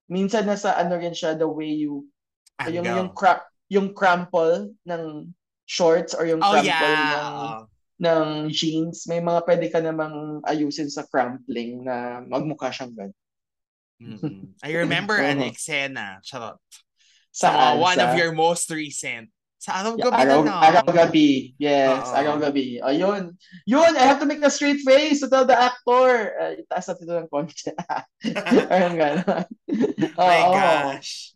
Minsan, nasa ano rin siya, the way you, uh, yung, yung, cra- yung crumple ng shorts or yung oh, crumple yeah, ng, oh, ng jeans. May mga pwede ka namang ayusin sa crumpling na magmukha siyang gano'n. Mm-hmm. I remember an eksena, charot. Sa uh, one sa... of your most recent. Sa araw-gabi yeah, araw, na lang. Araw-gabi. Yes, uh-oh, araw-gabi. Ayun. Yun, I have to make a straight face to tell the actor. Uh, itaas natin ito ng konti. Ayun gano'n. Oh my gosh.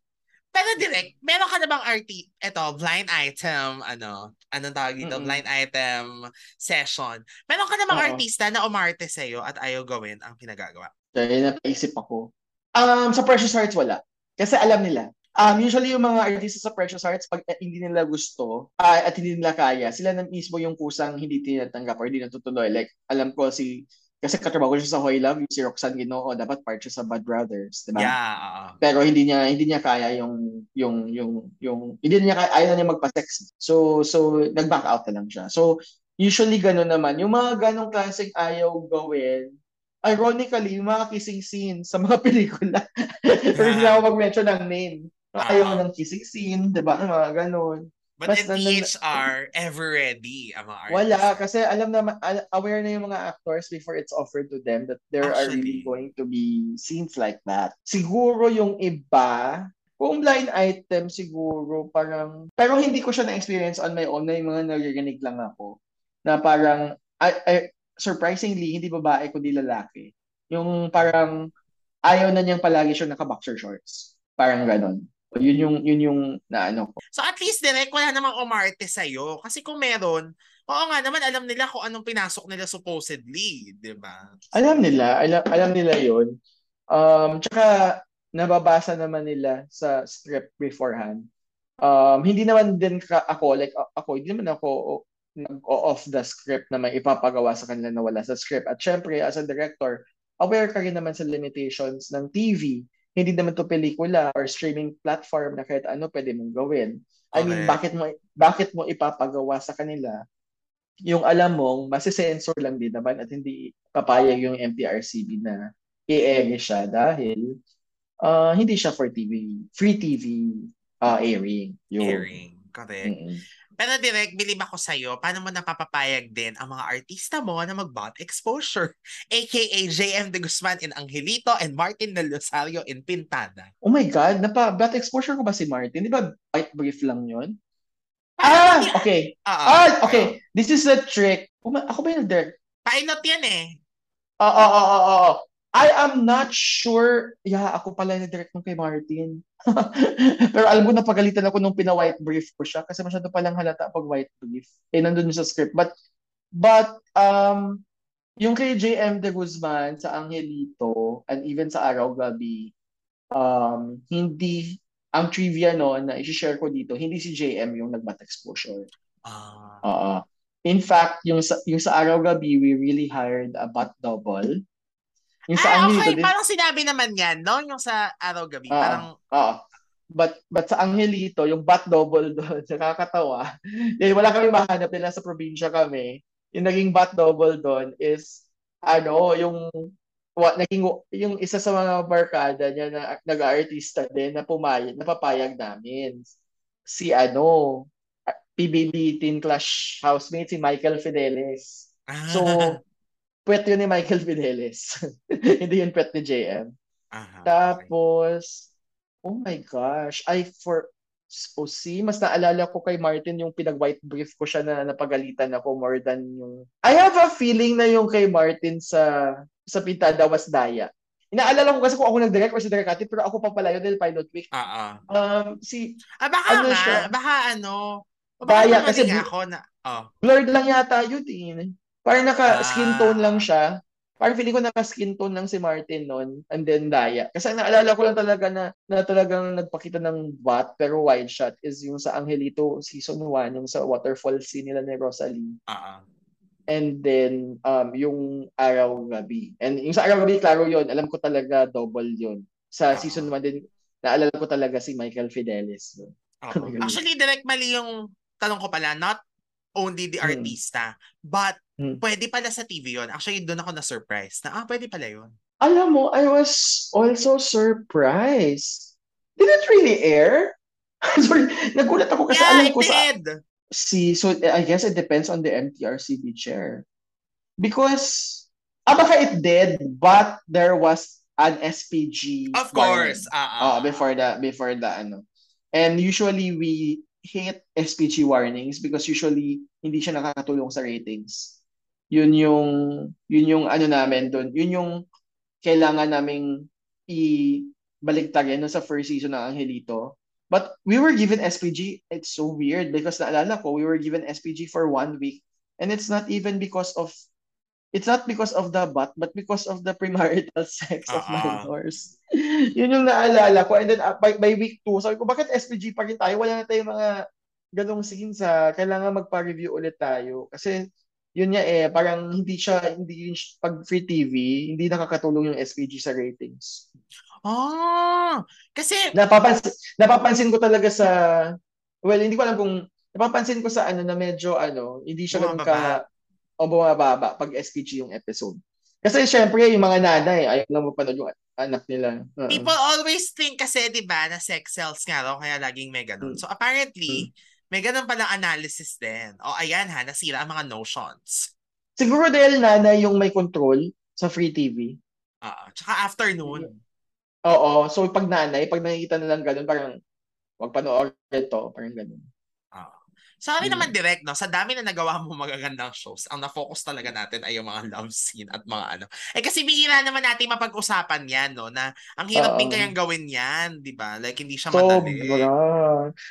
Pero direct, meron ka na bang R T, ito, blind item, ano, anong tawag dito? Mm-mm. Blind item session. Meron ka na bang artista na umarte sa'yo at ayaw gawin ang pinagagawa? Kaya napaisip ako. Um, sa Precious Hearts, wala. Kasi alam nila. Um, usually, yung mga artista sa Precious Hearts, pag hindi nila gusto uh, at hindi nila kaya, sila na mismo yung kusang hindi tinatanggap or hindi natutuloy. Like, alam ko si... Kasi katrabaho ko siya sa Hoy Love, si Roxanne Ginoo, dapat part siya sa Bad Brothers, diba? Yeah. Pero hindi niya hindi niya kaya yung yung yung yung hindi niya kaya, ayaw na niya magpa-sex. So so nag-back out na lang siya. So usually gano'n naman. Yung mga ganong klaseng ayaw gawin, ironically, yung mga kissing scene sa mga pelikula. Yeah. Pero hindi ako mag-mention ng name. Ayaw uh-huh, ng kissing scene, diba? Mga ganon. But mas, in T H R, ever ready ang mga artists. Wala, kasi alam na, aware na yung mga actors before it's offered to them that there actually, are really going to be scenes like that. Siguro yung iba, kung blind item siguro, parang, pero hindi ko siya na-experience on my own, na yung mga narinig lang ako. Na parang, I, I, surprisingly, hindi babae kundi lalaki. Yung parang, ayaw na niyang palagi siya naka-boxer shorts. Parang ganon. Yun yung, yun yung naano ko. So at least direct, wala namang umarte sa'yo. Kasi kung meron, oo nga naman, alam nila kung anong pinasok nila supposedly, di ba? Alam nila, alam, alam nila yun. Um, tsaka, nababasa naman nila sa script beforehand. Um, hindi naman din ka, ako, like ako, hindi naman ako nag-off the script na may ipapagawa sa kanila na wala sa script. At syempre, as a director, aware ka rin naman sa limitations ng T V. Hindi naman to pelikula or streaming platform na kahit ano pwede mong gawin. I mean, okay. bakit mo bakit mo ipapagawa sa kanila yung alam mong masisensor lang din naman at hindi papayag yung M T R C B na i-air siya dahil uh, hindi siya for T V, free T V uh, airing. Yung, airing, correct. Mm-hmm. Pero Direk, bilib ako sa'yo, paano mo napapapayag din ang mga artista mo na mag-bot exposure? A K A J M De Guzman in Angelito and Martin Del Rosario in Pintada. Oh my God, napa-bot exposure ko ba si Martin? Di ba bite brief lang yun? Ah! Okay. Uh-oh. Ah! Okay. Uh-oh. This is a trick. Uma- ako ba yun, Direk? Painot yan eh. Oo, oo, oo. I am not sure. Yeah, ako pala na-direct nung kay Martin. Pero alam ko, napagalitan ako nung pina-white brief ko siya kasi masyado palang halata pag white brief. Eh, nandun sa script. But, but, um, yung kay J M De Guzman sa Angelito and even sa Araw Gabi, um, hindi, ang trivia no, na i-share ko dito, hindi si J M yung nag-bat exposure. Ah. Uh, uh, in fact, yung sa, yung sa Araw Gabi, we really hired a bat double. Yung ah, okay. Din, parang sinabi naman yan, no? Yung sa Araw-Gabi. Uh, parang... Uh, but, but sa Angelito, yung bat double doon, nakakatawa. Yan, wala kami mahanap nila sa probinsya kami. Yung naging bat double doon is, ano, yung what, naging, yung isa sa mga barkada niya na nag-artista din na pumayag, napapayag namin. Si, ano, P B B Teen Clash housemate, si Michael Fidelis. Ah. So, pwet yun ni Michael Fidelis. Hindi yun pwet ni J M. Aha, tapos, okay. Oh my gosh, I for... O oh, see, mas naalala ko kay Martin yung pinag-white brief ko siya na napagalitan ako more than yung... I have a feeling na yung kay Martin sa sa Pintada was Daya. Inaalala ko kasi kung ako nag-direct or si Direk Ate, pero ako pa pala yun dahil pilot week. Oo. Um, si... Ah, baka ano nga, siya? Baka ano... Daya, kasi... Ako na, oh. Blurred lang yata yun din. Parang naka-skin tone lang siya. Parang feeling ko naka-skin tone lang si Martin noon and then Daya. Kasi naalala ko lang talaga na, na talagang nagpakita ng bat pero wide shot is yung sa Angelito Season one, yung sa waterfall scene nila ni Rosalie. Uh-huh. And then um, yung Araw-Gabi. And yung sa Araw-Gabi, klaro yun. Alam ko talaga double yun. Sa uh-huh. Season one din, naalala ko talaga si Michael Fidelis. Uh-huh. Actually, Direk, mali yung tanong ko pala. Not only the artista, hmm. but Hmm. Pwede pala sa T V yun. Actually, doon ako na-surprise na, ah, pwede pala yun. Alam mo, I was also surprised. Did it really air? Sorry, nagulat ako kasi yeah, alam ko sa... See, so I guess it depends on the M T R C B chair. Because, ah, baka it did, but there was an S P G. Of course. Uh, uh, uh, before the, before the, ano. And usually, we hate S P G warnings because usually, hindi siya nakakatulong sa ratings. Yun yung yun yung ano namin doon, yun yung kailangan naming ibaligtarin no sa first season ng Angelito, but we were given S P G. It's so weird because naalala ko we were given S P G for one week and it's not even because of it's not because of the bat but because of the premarital sex uh-huh. of minors. Yun yung naalala ko, and then uh, by, by week two sabi ko bakit S P G pa rin tayo, wala na tayong mga ganong scenes ha, kailangan magpa-review ulit tayo kasi yun niya eh, parang hindi siya, hindi pag free T V, hindi nakakatulong yung S P G sa ratings. Oh, kasi... Napapansin, napapansin ko talaga sa... Well, hindi ko alam kung... Napapansin ko sa ano na medyo ano, hindi siya ganun ka... O bumababa pag S P G yung episode. Kasi syempre yung mga nanay, ayaw lang mapanood yung anak nila. Uh-huh. People always think kasi, di ba, na sex sells nga raw, kaya laging may ganun. So apparently... Hmm. May ganun palang analysis din. O ayan ha, nasira ang mga notions. Siguro dahil nanay yung may control sa free T V. Ah, uh, tsaka afternoon. Oo, so pag nanay, pag nakikita na lang ganun, parang wag panoorin ito, parang ganun. Ah. Uh, Sorry hmm. naman direct, no? Sa dami na nagawa mo magagandang shows, ang na-focus talaga natin ay yung mga love scene at mga ano. Eh kasi bihira naman natin mapag-usapan yan, no? Na ang hirap uh, din kayang gawin yan, di ba? Like, hindi siya madali. Sobra.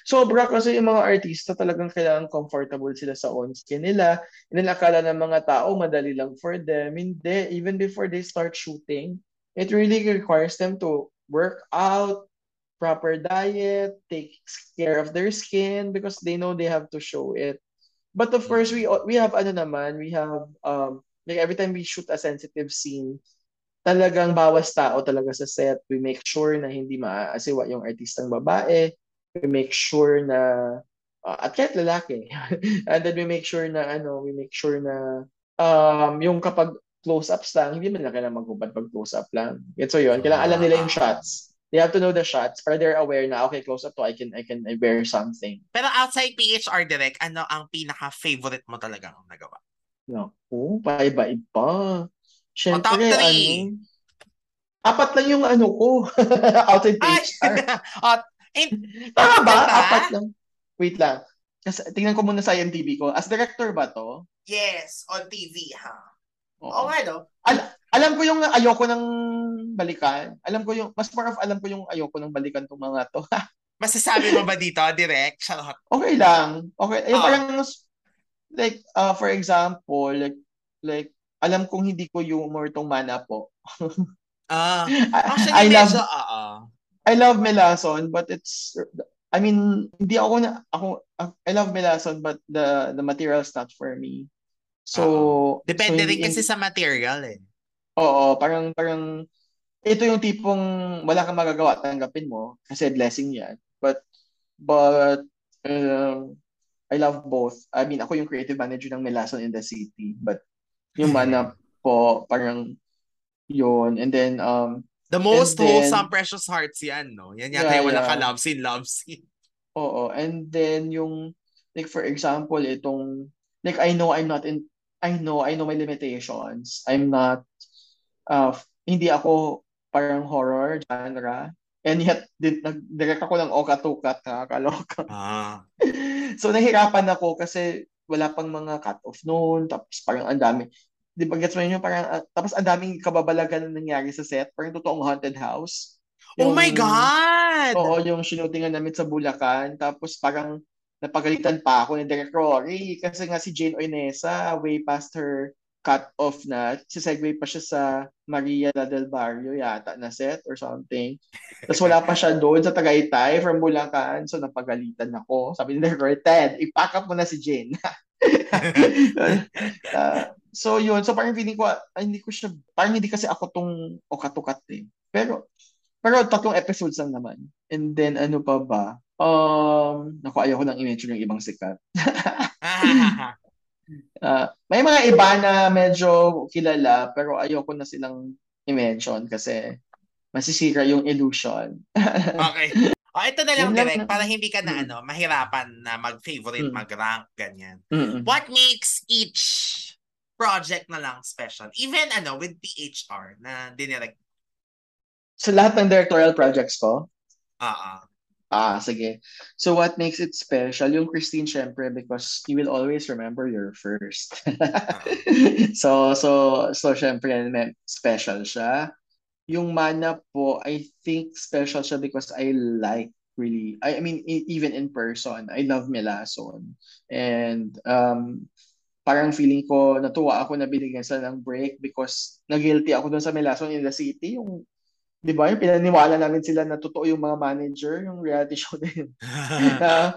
Sobra kasi yung mga artista talagang kailangan comfortable sila sa on-screen nila. Inilakala ng mga tao, madali lang for them. Hindi. Even before they start shooting, it really requires them to work out, proper diet, take care of their skin because they know they have to show it. But of course, we we have ano naman, we have um like every time we shoot a sensitive scene, talagang bawas tao talaga sa set. We make sure na hindi maaasiwa yung artistang babae. we make sure na uh, at kahit lalaki and then we make sure na ano we make sure na um, yung kapag close-ups lang, hindi man na kailangan maghubad pag close-up lang. And so yun, kailangan alam nila yung shots. They have to know the shots para they're aware na, okay, close-up to, I can I can wear something. Pero outside P H R, Direk, ano ang pinaka-favorite mo talaga ang nagawa? Naku, paiba-iba. Siyempre, oh, ano? Apat lang yung ano ko. Outside P H R. At, in, tama ba? Ba? Apat lang. Wait lang. Kasi, tingnan ko muna sa I M D B ko. As director ba to? Yes, on T V, ha? Huh? Oo, ano? Al- alam ko yung ayoko ng balikan. Alam ko yung, mas more of alam ko yung ayoko ng balikan itong mga to. Masasabi mo ba dito, direct? Charot. Okay lang. Okay. Ayun, oh. Parang, like, uh, for example, like, like, alam kong hindi ko humor itong mana po. Ah. Actually, I, I love, medyo, uh-uh. I love Melason, but it's, I mean, hindi ako na, ako, I love Melason, but the, the material's not for me. So, uh-oh. Depende so, rin kasi in, sa material eh. Oo, parang parang ito yung tipong wala kang magagawa, tanggapin mo kasi blessing 'yan. But but uh, I love both. I mean, ako yung creative manager ng Melason in the City, but yung mana po parang yun. And then um the most wholesome Precious Hearts 'yan, no. Yan yata yeah, yung wala yeah. ka love scene, love scene. Oo, and then yung like for example, itong like I know I'm not in I know, I know my limitations. I'm not, uh, hindi ako parang horror genre. And yet, di, nag-direct ako ng oka-tukat, nakakaloka. Ah. So, nahirapan ako kasi wala pang mga cut-off noon. Tapos parang ang dami. Di ba, gets mo yun? Parang, uh, tapos ang daming kababalagan na nangyari sa set. Parang totoong haunted house. Yung, oh my God! Oo, yung sinutingan namin sa Bulacan. Tapos parang, napagalitan pa ako ni Derek Lauren kasi nga si Jane Oinesa way past her cut-off na. Sisegue pa siya sa Maria del Barrio yata na set or something. Tapos wala pa siya doon sa Tagaytay from Bulacan. So napagalitan ako. Sabi ni Derek Lauren, Ted, ipack up mo na si Jane. uh, so yun. So parang feeling ko, ay, hindi ko siya, parang hindi kasi ako tong okatukat eh. Pero, pero tatlong episodes lang naman. And then ano pa ba? Um, naku, ayoko nang i-mention yung ibang sikat. uh, may mga iba na medyo kilala pero ayoko na silang i-mention kasi masisira yung illusion. Okay. O, oh, ito na lang, Derek, para hindi ka na ano, mahirapan na mag-favorite, mm. mag-rank, ganyan. Mm-mm. What makes each project na lang special? Even ano, with P H R na dinirect. Sa lahat ng directorial projects ko? Oo. Uh-uh. Ah, sige. So what makes it special? Yung Christine, syempre, because you will always remember you're first. so, so, so syempre, special siya. Yung mana po, I think special siya because I like really, I, I mean, even in person, I love Melason. And um, parang feeling ko, natuwa ako na binigyan sila ng break because nag-guilty ako dun sa Melason in the City, yung di ba? Yung pinaniwala namin sila na totoo yung mga manager, yung reality show din. uh,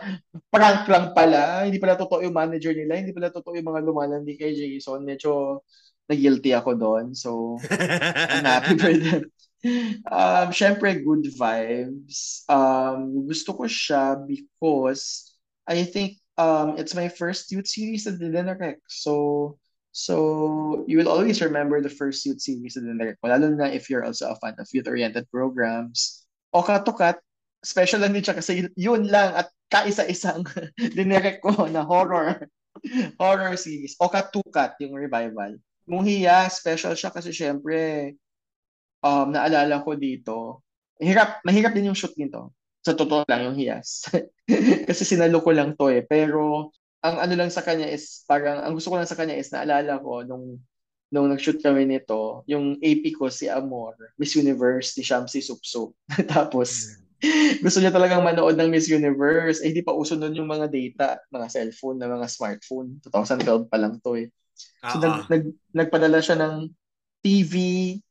prank lang pala. Hindi pala totoo yung manager nila. Hindi pala totoo yung mga lumalandi kay Jason. Medyo nag-guilty ako doon. So, I'm happy for them. Um, Siyempre, good vibes. Um, gusto ko siya because I think um, it's my first youth series na dinarek. So, So, you will always remember the first youth series na dinarek mo, lalo na if you're also a fan of youth-oriented programs. Okatukat, special lang din siya kasi yun lang at kaisa-isang dinarek ko na horror horror series. Okatukat, yung revival. Munghiya, special siya kasi syempre, um, naalala ko dito, hirap, mahirap din yung shoot nito. Sa totoo lang yung hiyas. Kasi sinalo ko lang to eh. Pero, ang ano lang sa kanya is parang ang gusto ko lang sa kanya is naalala ko nung nung nag-shoot kami nito, yung A P ko si Amor, Miss Universe ni Shamsi Supsup. Tapos gusto niya talagang manood ng Miss Universe. Eh hindi pa uso noon yung mga data, mga cellphone na mga smartphone. twenty twelve pa lang to eh. So uh-huh. nag, nag nagpadala siya ng T V,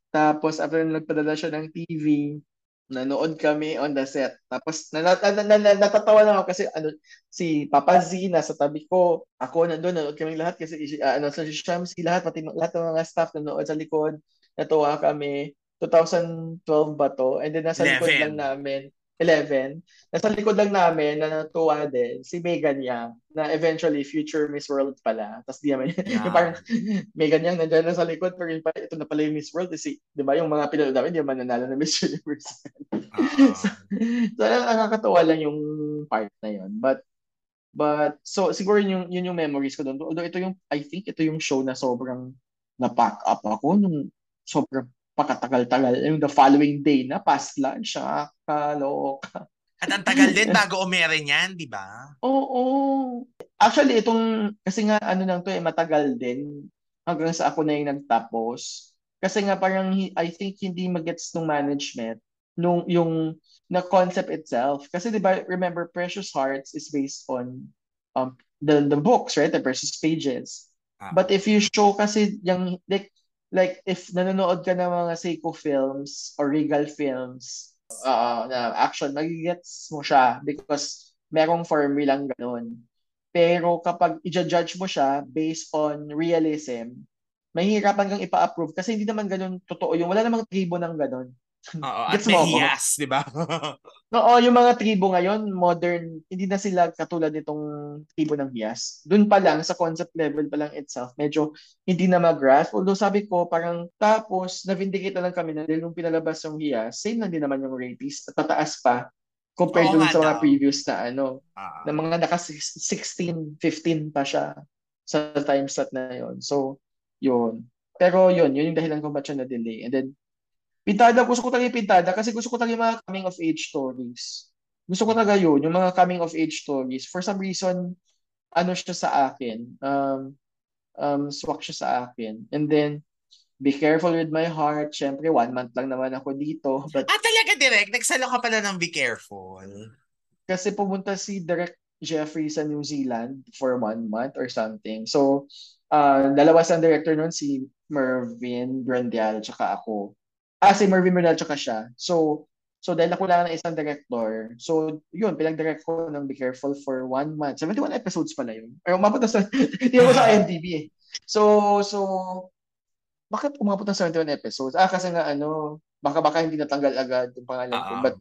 tapos after nagpadala siya ng T V, nanood kami on the set. Tapos nat- nat- nat- natatawa lang ako kasi ano si Papa Z nasa tabi ko. Ako nandoon, nanood kami lahat kasi uh, ano sa si Shamsi, lahat pati lahat ng mga staff nanood sa likod. Natuwa kami. twenty twelve ba to? And then nasa eleven. Likod lang namin. eleven, nasa likod lang namin na natuwa din si Megan Yang na eventually future Miss World pala. Tapos di naman, yeah. Yung parang Megan Yang nandiyan na sa likod, pero ito na pala yung Miss World. Kasi, di ba yung mga pinalo namin, di naman nanalo na Miss Universe. Uh-huh. so, so nakakatawa lang yung part na yun. But, but so siguro yun yung, yun yung memories ko doon. Although ito yung, I think ito yung show na sobrang na-pack up ako. Nung sobrang pakatagal-tagal. Yung the following day na, past lunch, ah, kaloka. At ang tagal din bago umere niyan, di ba? Oo. Oh, oh. Actually, itong, kasi nga, ano lang to eh, matagal din. Hanggang sa ako na yung nagtapos. Kasi nga, parang, I think, hindi mag-gets ng management nung, yung, na concept itself. Kasi di ba, remember, Precious Hearts is based on um the, the books, right? The Precious Pages. Ah. But if you show kasi, yung, like, Like, if nanonood ka ng mga Seiko films or Regal films uh, na action, magigets mo siya because merong formulang ganun. Pero kapag i-judge mo siya based on realism, mahihirapan kang ipa-approve kasi hindi naman ganun totoo yung wala namang tribo ng ganun. Oo, at yes, di ba? Oo, yung mga tribo ngayon, modern, hindi na sila katulad nitong tribo ng hiyas. Doon pa lang, sa concept level pa lang itself, medyo hindi na mag-grasp. Although sabi ko, parang tapos, na-vindicate na lang kami na nung pinalabas yung hiyas, same lang din naman yung rapists, at tataas pa compared doon sa mga previous na ano, uh-huh. na mga naka sixteen, fifteen pa siya sa time slot na yon. So, yun. Pero yun, yun yung dahilan kung ba't siya na-delay. And then, Pintada, gusto ko talaga pintada kasi gusto ko talaga yung mga coming of age stories. Gusto ko talaga yun, yung mga coming of age stories. For some reason, ano siya sa akin, um, um, swak siya sa akin. And then, Be Careful With My Heart, syempre, one month lang naman ako dito. But, ah, talaga, Direk? Nagsalo ka pala ng Be Careful? Kasi pumunta si Derek Jeffrey sa New Zealand for one month or something. So, uh, dalawa sa director nun, si Mervyn Brandial, tsaka ako. Ah, si Mervyn Bernal tsaka siya. So, so dahil ako lang ng isang director, so, yun, pinag-direct ko ng Be Careful for one month. seventy-one episodes pala yun. Or umabot na sa, tiyan ko sa I M D B eh. So, so, bakit umabot na seventy-one episodes? Ah, kasi nga, ano, baka-baka hindi natanggal agad yung pangalan ko. But,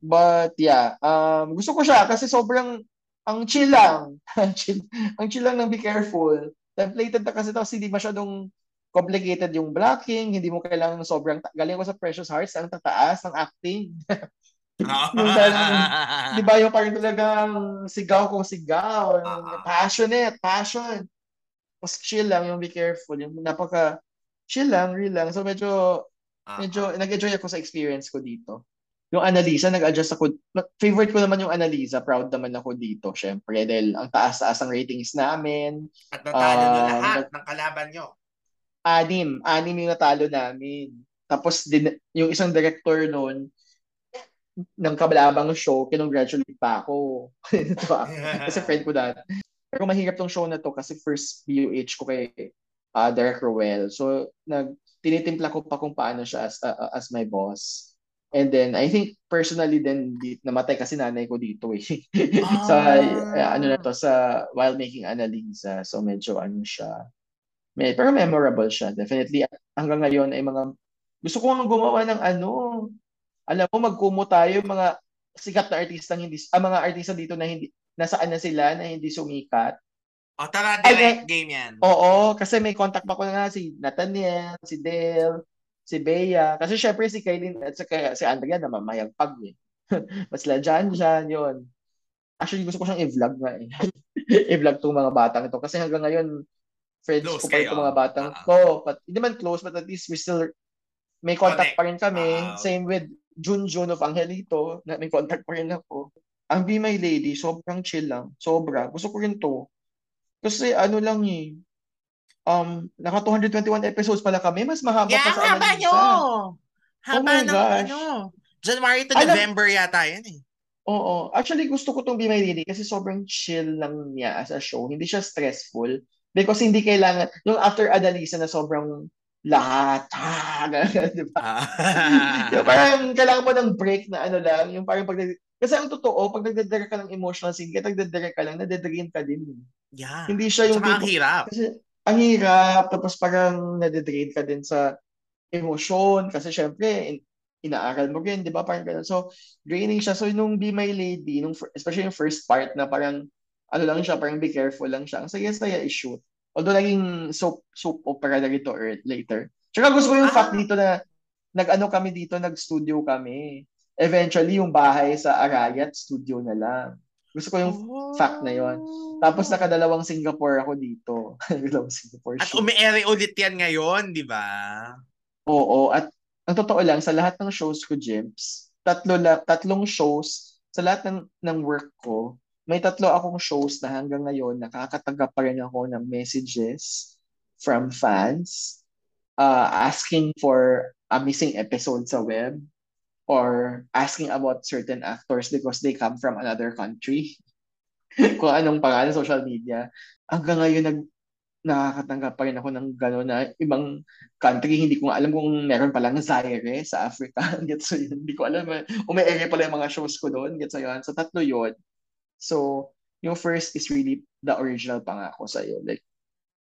but, yeah, um, gusto ko siya kasi sobrang, ang chill lang. ang, chill, ang chill lang ng Be Careful. Templated na kasi tapos hindi masyadong complicated yung blocking, hindi mo kailangan sobrang, ta- galing ko sa Precious Hearts, ang tataas, ang acting. yung talagang, di ba yung parang talagang sigaw kong sigaw, passionate, passion. Mas chill lang yung Be Careful, yung napaka, chill lang, real lang. So medyo, medyo, nag-enjoy ako sa experience ko dito. Yung Analiza, nag-adjust ako, favorite ko naman yung Analiza, proud naman ako dito, syempre, dahil ang taas-taas ang ratings namin. At natalo um, na lahat ng kalaban nyo. Anim. Anim yung natalo namin. Tapos, din, yung isang director noon, ng kabalabang show, kinongratulate pa ako. Kasi friend ko dati. Pero mahirap tong show na to kasi first B U H ko kay uh, Derek Rowell. So, nag, tinitimpla ko pa kung paano siya as, uh, as my boss. And then, I think, personally din, di, namatay kasi nanay ko dito eh. Ah. sa, uh, ano na to, sa, while making Analiza. So, medyo ano siya. May, pero memorable siya, definitely. Hanggang ngayon ay mga, gusto ko nga gumawa ng ano, alam mo, magkumo tayo, mga sikat na artista, hindi, ah, mga artista dito na hindi, nasaan na sila, na hindi sumikat. O, oh, tara, direct game yan. Oo, kasi may contact pa ko na si Nathaniel, si Dale, si Bea, kasi syempre si Kaylin at si, si Andrea na mamayagpag eh. Mas la dyan, dyan, yun. Actually, gusto ko siyang i-vlog nga eh. I-vlog itong mga batang ito, kasi hanggang ngayon, friends close ko pa rin mga batang ko. Uh-huh. Hindi man close, but at least we still may contact pa rin kami. Uh-huh. Same with Junjun of Angelito, na may contact pa rin ako. Ang Be My Lady, sobrang chill lang. Sobra. Gusto ko rin to. Kasi ano lang eh, um, naka two hundred twenty-one episodes pala kami. Mas mahaba yeah, pa sa Analiza. Yeah, haba nyo! Haba oh ng ano. January to alam, November yata yan eh. Oo. Actually, gusto ko tong Be My Lady kasi sobrang chill lang niya as a show. Hindi siya stressful. Because hindi kailangan, yung after Analiza na sobrang lahat, ah, di ba? Yung parang kailangan mo ng break na ano lang, yung parang pag, kasi ang totoo, pag nagdadirect ka ng emotional scene, kaya nagdadirect ka lang, nadidrain ka din. Yeah. Hindi siya yung, saka ang hirap. Kasi, ang hirap, tapos parang nadidrain ka din sa emotion, kasi syempre, inaaral mo rin, di ba? Parang gano'n. So, draining siya. So, nung Be My Lady, nung, especially yung first part na parang, ano lang siya, parang be careful lang siya. Ang saya-saya issue. Although, naging soap, soap opera na rito later. Tsaka gusto ko yung ah. fact dito na nag-ano kami dito, nag-studio kami. Eventually, yung bahay sa Arayat, studio na lang. Gusto ko yung oh. fact na yon. Tapos nakadalawang Singapore ako dito. Singapore at umiere ulit yan ngayon, di ba? Oo. At ang totoo lang, sa lahat ng shows ko, Jimps, tatlo la, tatlong shows, sa lahat ng, ng work ko, may tatlo akong shows na hanggang ngayon, nakakatanggap pa rin ako ng messages from fans uh, asking for a missing episode sa web. Or asking about certain actors because they come from another country. Kung anong pangalan, social media. Hanggang ngayon, nag, nakakatanggap pa rin ako ng gano'n na ibang country. Hindi ko alam kung meron palang Zaire sa Africa. Gets so yun. Hindi ko alam. Ume-ere pala yung mga shows ko doon. Gets so yun. So, tatlo yun. So, yung first is really the original Pangako Sa'yo. Like,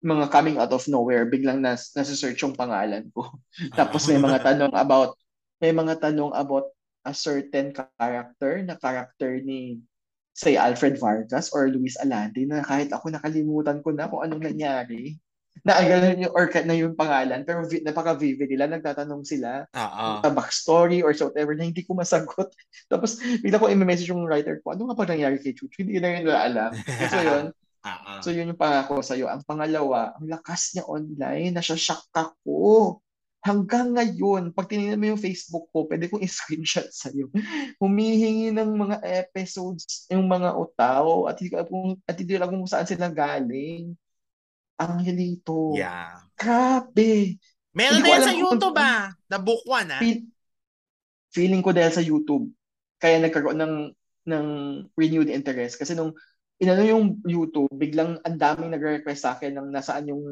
mga coming out of nowhere, biglang nas- nasa-search yung pangalan ko. Tapos may mga tanong about may mga tanong about a certain character na character ni say Alfred Vargas or Luis Alante na kahit ako nakalimutan ko na kung anong nangyari na gano'n yung or na yung pangalan pero vi- napaka-vivid nila, nagtatanong sila uh-uh. sa backstory or so whatever na hindi ko masagot. Tapos bigla ko i-message yung writer ko, ano nga pa nangyari kay Chuchu? Hindi na rin alam. So yun. Uh-uh. So yun yung Pangako Sa'yo. Ang pangalawa, ang lakas niya online, nasya-shock ako. Hanggang ngayon, pag tinignan mo yung Facebook ko, pwede kong i-screenshot sa'yo. Humihingi ng mga episodes, yung mga otaw, at hindi ko alam kung saan sila galing. Angelito. Yeah. Grabe. Meron na yan sa YouTube ba? The book one, ah? Feel, feeling ko dahil sa YouTube. Kaya nagkaroon ng, ng renewed interest. Kasi nung inano yung YouTube, biglang ang daming nagre-request sa akin ng nasaan yung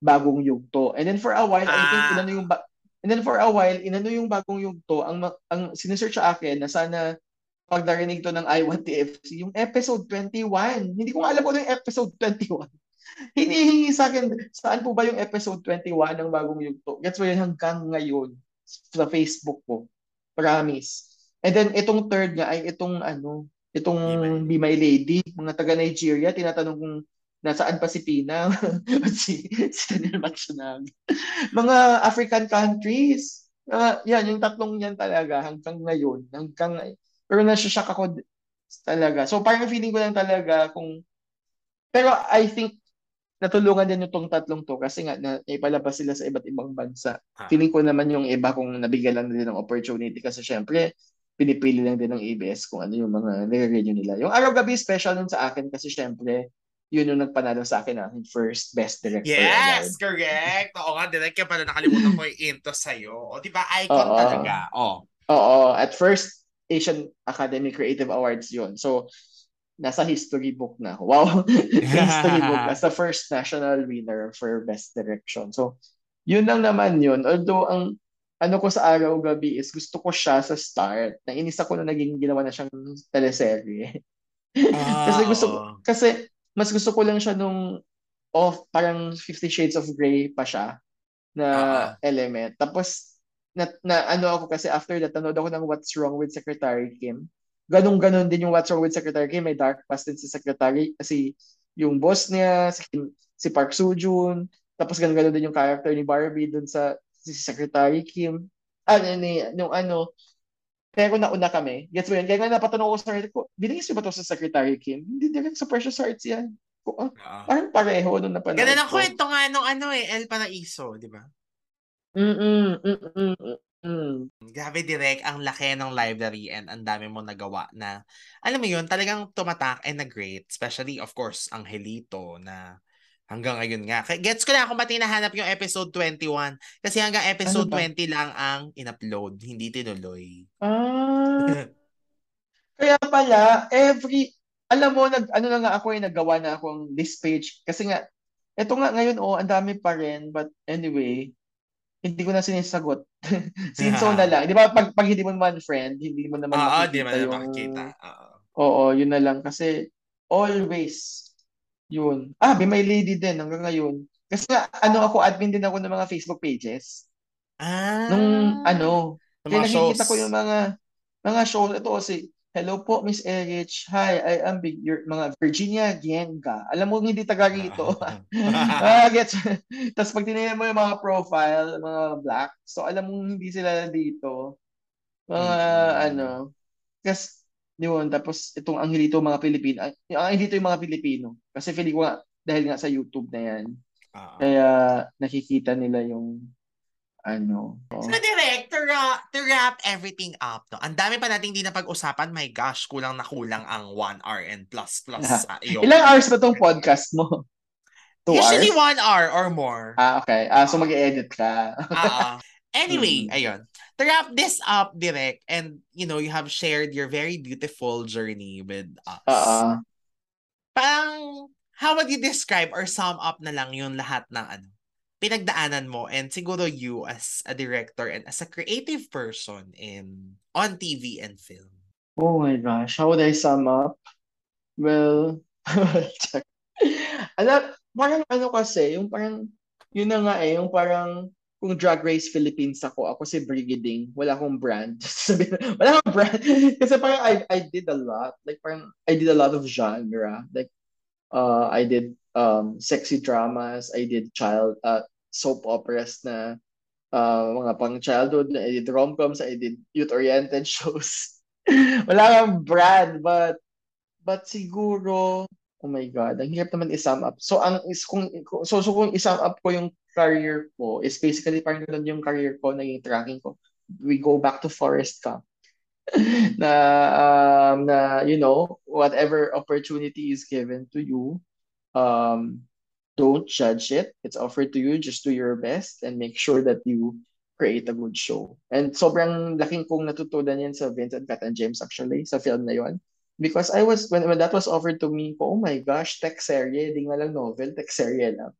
bagong yugto. And then for a while, ah. I think inano yung ba- And then for a while, inano yung bagong yugto. Ang ang sinesearch sa akin na sana pag narinig to ng I Want T F C, yung episode twenty-one. Hindi ko alam kung ano yung episode twenty-one. Hinihingi sa akin, saan po ba yung episode twenty-one ng bagong yugto? Gets mo yun hanggang ngayon sa Facebook ko. Promise. And then itong third nga ay itong ano, itong Be My Lady, mga taga Nigeria, tinatanong kung nasaan pa si Pina at si, si Daniel Matsunaga. Mga African countries. Uh, yan, yung tatlong yan talaga hanggang ngayon. Hanggang, pero nasya-shock ako talaga. So parang feeling ko lang talaga kung... Pero I think natulungan din itong tatlong to kasi nga na, naipalabas sila sa iba't ibang bansa. Ah. Feeling ko naman yung iba kung nabigyan lang din ng opportunity kasi syempre pinipili lang din ng A B S kung ano yung mga nire-renew nila. Yung Araw-Gabi special nun sa akin kasi syempre yun yung nagpanalo sa akin na first best director. Yes, correct. Oo nga, direct ka pala nakalimutan ko yung into sa'yo. O diba, icon Oo. talaga. Oo. Oo. At first, Asian Academy Creative Awards yun. So, nasa history book na. Wow. History book as the first national winner for best direction. So, yun lang naman yun. Although, ang ano ko sa Araw-Gabi is gusto ko siya sa start. Nainis ako na naging ginawa na siyang teleserye. Ah, kasi gusto ko, kasi mas gusto ko lang siya nung off, parang Fifty Shades of Grey pa siya na uh-huh. element. Tapos, na, na ano ako kasi after that, nanood ako ng What's Wrong with Secretary Kim. Ganun-ganun din yung What's Wrong with Secretary Kim. May dark past din si Secretary, si yung boss niya, si, si Park Soo-joon. Tapos ganun-ganun din yung character ni Barbie dun sa si Secretary Kim. Ano, ni, nung ano, kaya kung nauna kami, gets mo yun, kaya nga napatanong ko sa sarili ko, binigis mo ba ito sa Secretary Kim? Hindi direct sa Precious Hearts yan. Uh, uh, parang pareho nung napanood ko. Ganun ang kwento nga nung ano eh, El Paraiso, di ba? Mm-mm, mm-mm, mm-mm. Grabe direct, ang laki ng library and ang dami mo nagawa na, alam mo yun, talagang tumatak and nag-rate, especially of course, Angelito na hanggang ngayon nga. Gets ko na kung ba't hinahanap yung episode twenty-one. Kasi hanggang episode ano twenty lang ang in-upload. Hindi tinuloy. Ah. Kaya pala, every... Alam mo, nag, ano na nga ako eh, naggawa na akong this page. Kasi nga, eto nga ngayon, oh, ang dami pa rin. But anyway, hindi ko na sinisagot. Sinso na lang. Di ba, pag, pag hindi mo naman friend, hindi mo naman makikita. Oo, hindi mo naman makikita. Oo, yun na lang. Kasi always... Yun. Ah, Be My Lady din hanggang ngayon. Kasi ano ako, admin din ako ng mga Facebook pages. Ah. Nung ano, Sa mga shows. Nakikita ko yung mga mga shows. Ito kasi, hello po, Miss Erich. Hi, I am big, your, mga Virginia Gienga. Alam mo, hindi Tagalog ito. Ah, gets. Tapos pag tinignan mo yung mga profile, mga black, so alam mo hindi sila dito. Mga mm-hmm. ano. Kasi, yun, tapos itong Angelito, mga Pilipino. Ang Angelito yung mga Pilipino. Kasi feeling ko nga, dahil nga sa YouTube na yan. Uh-huh. Kaya nakikita nila yung ano. Oh. So direct, to wrap, to wrap everything up, no? Ang dami pa nating hindi na pag-usapan. My gosh, kulang na kulang ang one hour and plus plus nah. sa iyo. Ilang hours ba tong podcast mo? Two Usually hours? one hour or more. Ah, okay. Ah, so mag-edit ka. Ah, anyway, hmm. ayun. To wrap this up, direct, and you know, you have shared your very beautiful journey with us. Uh-uh. Parang, how would you describe or sum up na lang yung lahat ng ano? Pinagdaanan mo, and siguro you as a director and as a creative person in on T V and film? Oh my gosh, how would I sum up? Well, alam, parang ano kasi, yung parang, yun na nga eh, yung parang, kung Drag Race Philippines ako, ako si Brigading, wala akong brand. Wala akong brand. Kasi parang I, I did a lot. Like parang, I did a lot of genre. Like, uh, I did Um, sexy dramas, I did child uh, soap operas na uh, mga pang childhood, I did rom-coms, I did youth-oriented shows. Wala kang brand, but but siguro, oh my God, ang hirap naman i-sum up. So ang is kung so, so kung i-sum up ko yung career ko, is basically parang yung career ko, naging tracking ko. We go back to Forrest Gump. na um, na you know, whatever opportunity is given to you, um don't judge it, it's offered to you, just do your best and make sure that you create a good show. And sobrang laking kong natutunan yan sa Vincent Cat and James actually sa film na yon, because I was when, when that was offered to me, oh my gosh, tech serye, di nga lang novel, tech serye lang.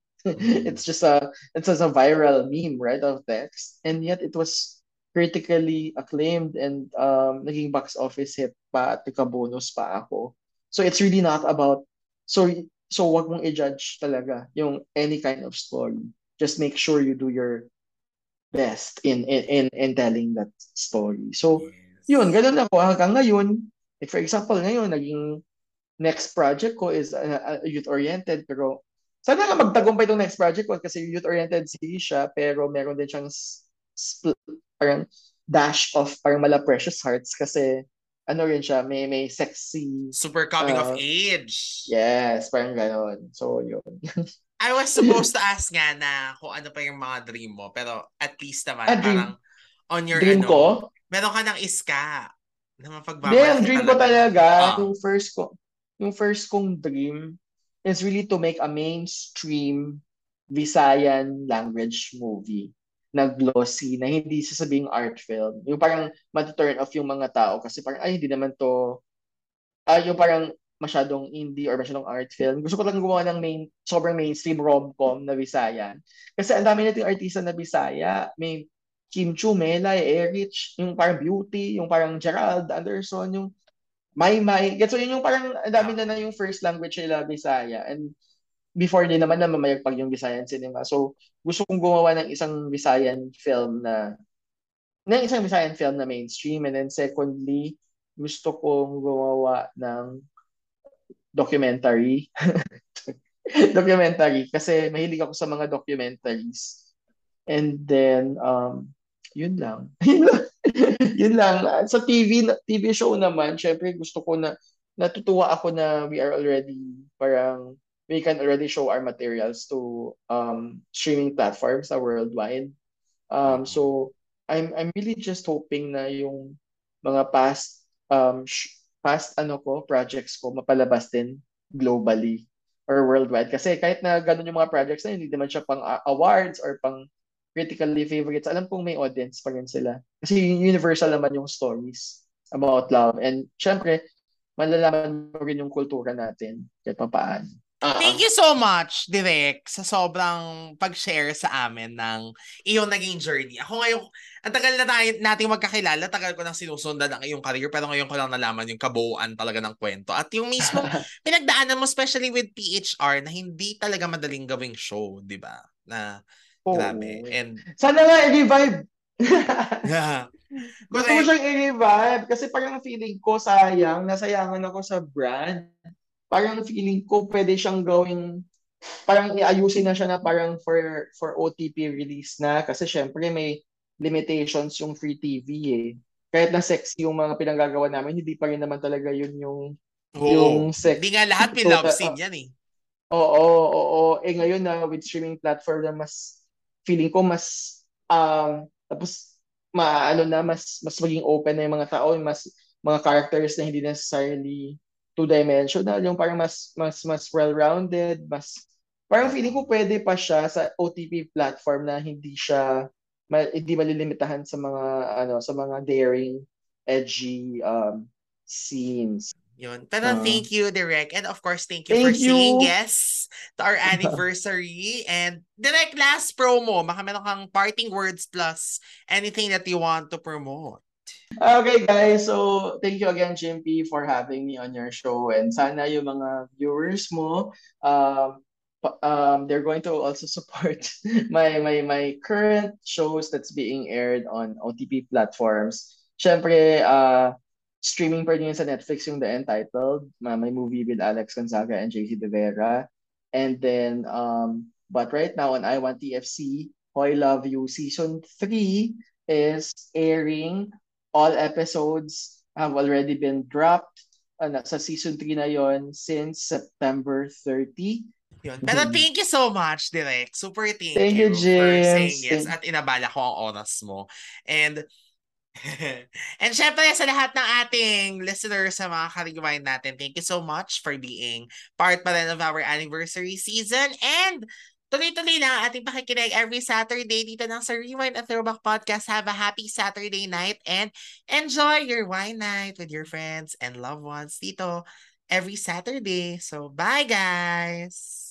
It's just a it's just a viral meme, right, of text, and yet it was critically acclaimed and um naging box office hit pa at bonus pa ako. So it's really not about so So, wag mong i-judge talaga yung any kind of story. Just make sure you do your best in in in, in telling that story. So, yes. Yun, ganun ako hanggang ngayon. Like for example, ngayon, naging next project ko is uh, youth-oriented. Pero, sana nga magtagumpay itong next project ko kasi youth-oriented siya, pero meron din siyang spl- parang dash of parang mala Precious Hearts kasi ano rin siya, may, may sexy... Super coming uh, of age. Yes, parang gano'n. So, yun. I was supposed to ask nga na kung ano pa yung mga dream mo, pero at least naman, ah, parang on your... Dream ano, ko? Meron ka ng iska na mapagbabalik. Hindi, ang dream ko talaga, oh. yung, first ko, yung first kong dream is really to make a mainstream Visayan language movie. Nag-glossy, na hindi sasabing art film. Yung parang matuturn off yung mga tao kasi parang, ay, hindi naman to, ay, yung parang masyadong indie or masyadong art film. Gusto ko lang gumawa ng main, sobrang mainstream rom-com na Bisaya. Kasi ang dami nating artista na Bisaya. May Kim Chu, Melai, Erich, yung parang Beauty, yung parang Gerald Anderson, yung May May. So yun yung parang ang dami na na yung first language nila Bisaya. And before din naman na mamayagpag yung Visayan cinema. So, gusto kong gumawa ng isang Visayan film na ng isang Visayan film na mainstream. And then secondly, gusto kong gumawa ng documentary. documentary. Kasi mahilig ako sa mga documentaries. And then, um, yun lang. Yun lang. Sa T V, T V show naman, syempre gusto ko na, natutuwa ako na we are already parang we can already show our materials to um, streaming platforms uh, worldwide. Um, so I'm I'm really just hoping na yung mga past um sh- past ano ko projects ko mapalabas din globally or worldwide. Kasi kahit na ganun yung mga projects na hindi naman siya pang awards or pang critically favorites. Alam kong may audience pa rin sila. Kasi universal naman yung stories about love, and syempre malalaman mo rin yung kultura natin kahit pa paano. Uh-huh. Thank you so much, Direk, sa sobrang pag-share sa amin ng iyong naging journey. Ako ngayon, ang tagal na tayo, natin magkakilala, tagal ko nang sinusundan ang iyong career, pero ngayon ko lang nalaman yung kabuuan talaga ng kwento. At yung mismo pinagdaanan mo, especially with P H R, na hindi talaga madaling gawing show, di ba? Na, oh. Grabe. And, sana nga, revive! Yeah. Gusto ko siyang i-revive kasi parang feeling ko sayang, nasayangan ako sa brand. Parang feeling ko pwede siyang gawing, parang iayusin na siya na parang for, for O T P release na kasi syempre may limitations yung free T V eh. Kahit na sexy yung mga pinanggagawa namin, hindi pa rin naman talaga yun yung, oh, yung sex. Hindi nga lahat pinlove scene yan eh. Oo, oo, oo. Eh ngayon na with streaming platform na mas, feeling ko mas, um, tapos, maano na mas mas maging open na yung mga tao, mas mga characters na hindi necessarily two-dimensional, yung parang mas mas mas well-rounded, mas parang feeling ko pwede pa siya sa O T P platform na hindi siya ma- hindi malilimitahan sa mga ano sa mga daring edgy um scenes. Yun. Pero uh, thank you, Derek. And of course, thank you thank for you. saying yes to our anniversary. And Derek, last promo. Baka meron kang parting words plus anything that you want to promote. Okay, guys. So, thank you again, J M P, for having me on your show. And sana yung mga viewers mo, um, um, they're going to also support my, my, my current shows that's being aired on O T P platforms. Siyempre, uh, streaming pa rin yun sa Netflix yung The Entitled, may movie with Alex Gonzaga and J C De Vera. And then, um, but right now on I Want T F C, Hoy Love You Season three is airing. All episodes have already been dropped. Ano, sa Season three na yon since September thirtieth. Yun. Pero thank you so much, Derek. Super thank, thank you, you for saying yes. At inabala ko ang oras mo. And and syempre sa lahat ng ating listeners sa mga ka-rewind natin, thank you so much for being part pa rin of our anniversary season, and tuloy-tuloy na ating pakikinig every Saturday dito ng sa Rewind at Throwback Podcast. Have a happy Saturday night and enjoy your wine night with your friends and loved ones dito every Saturday. So bye guys!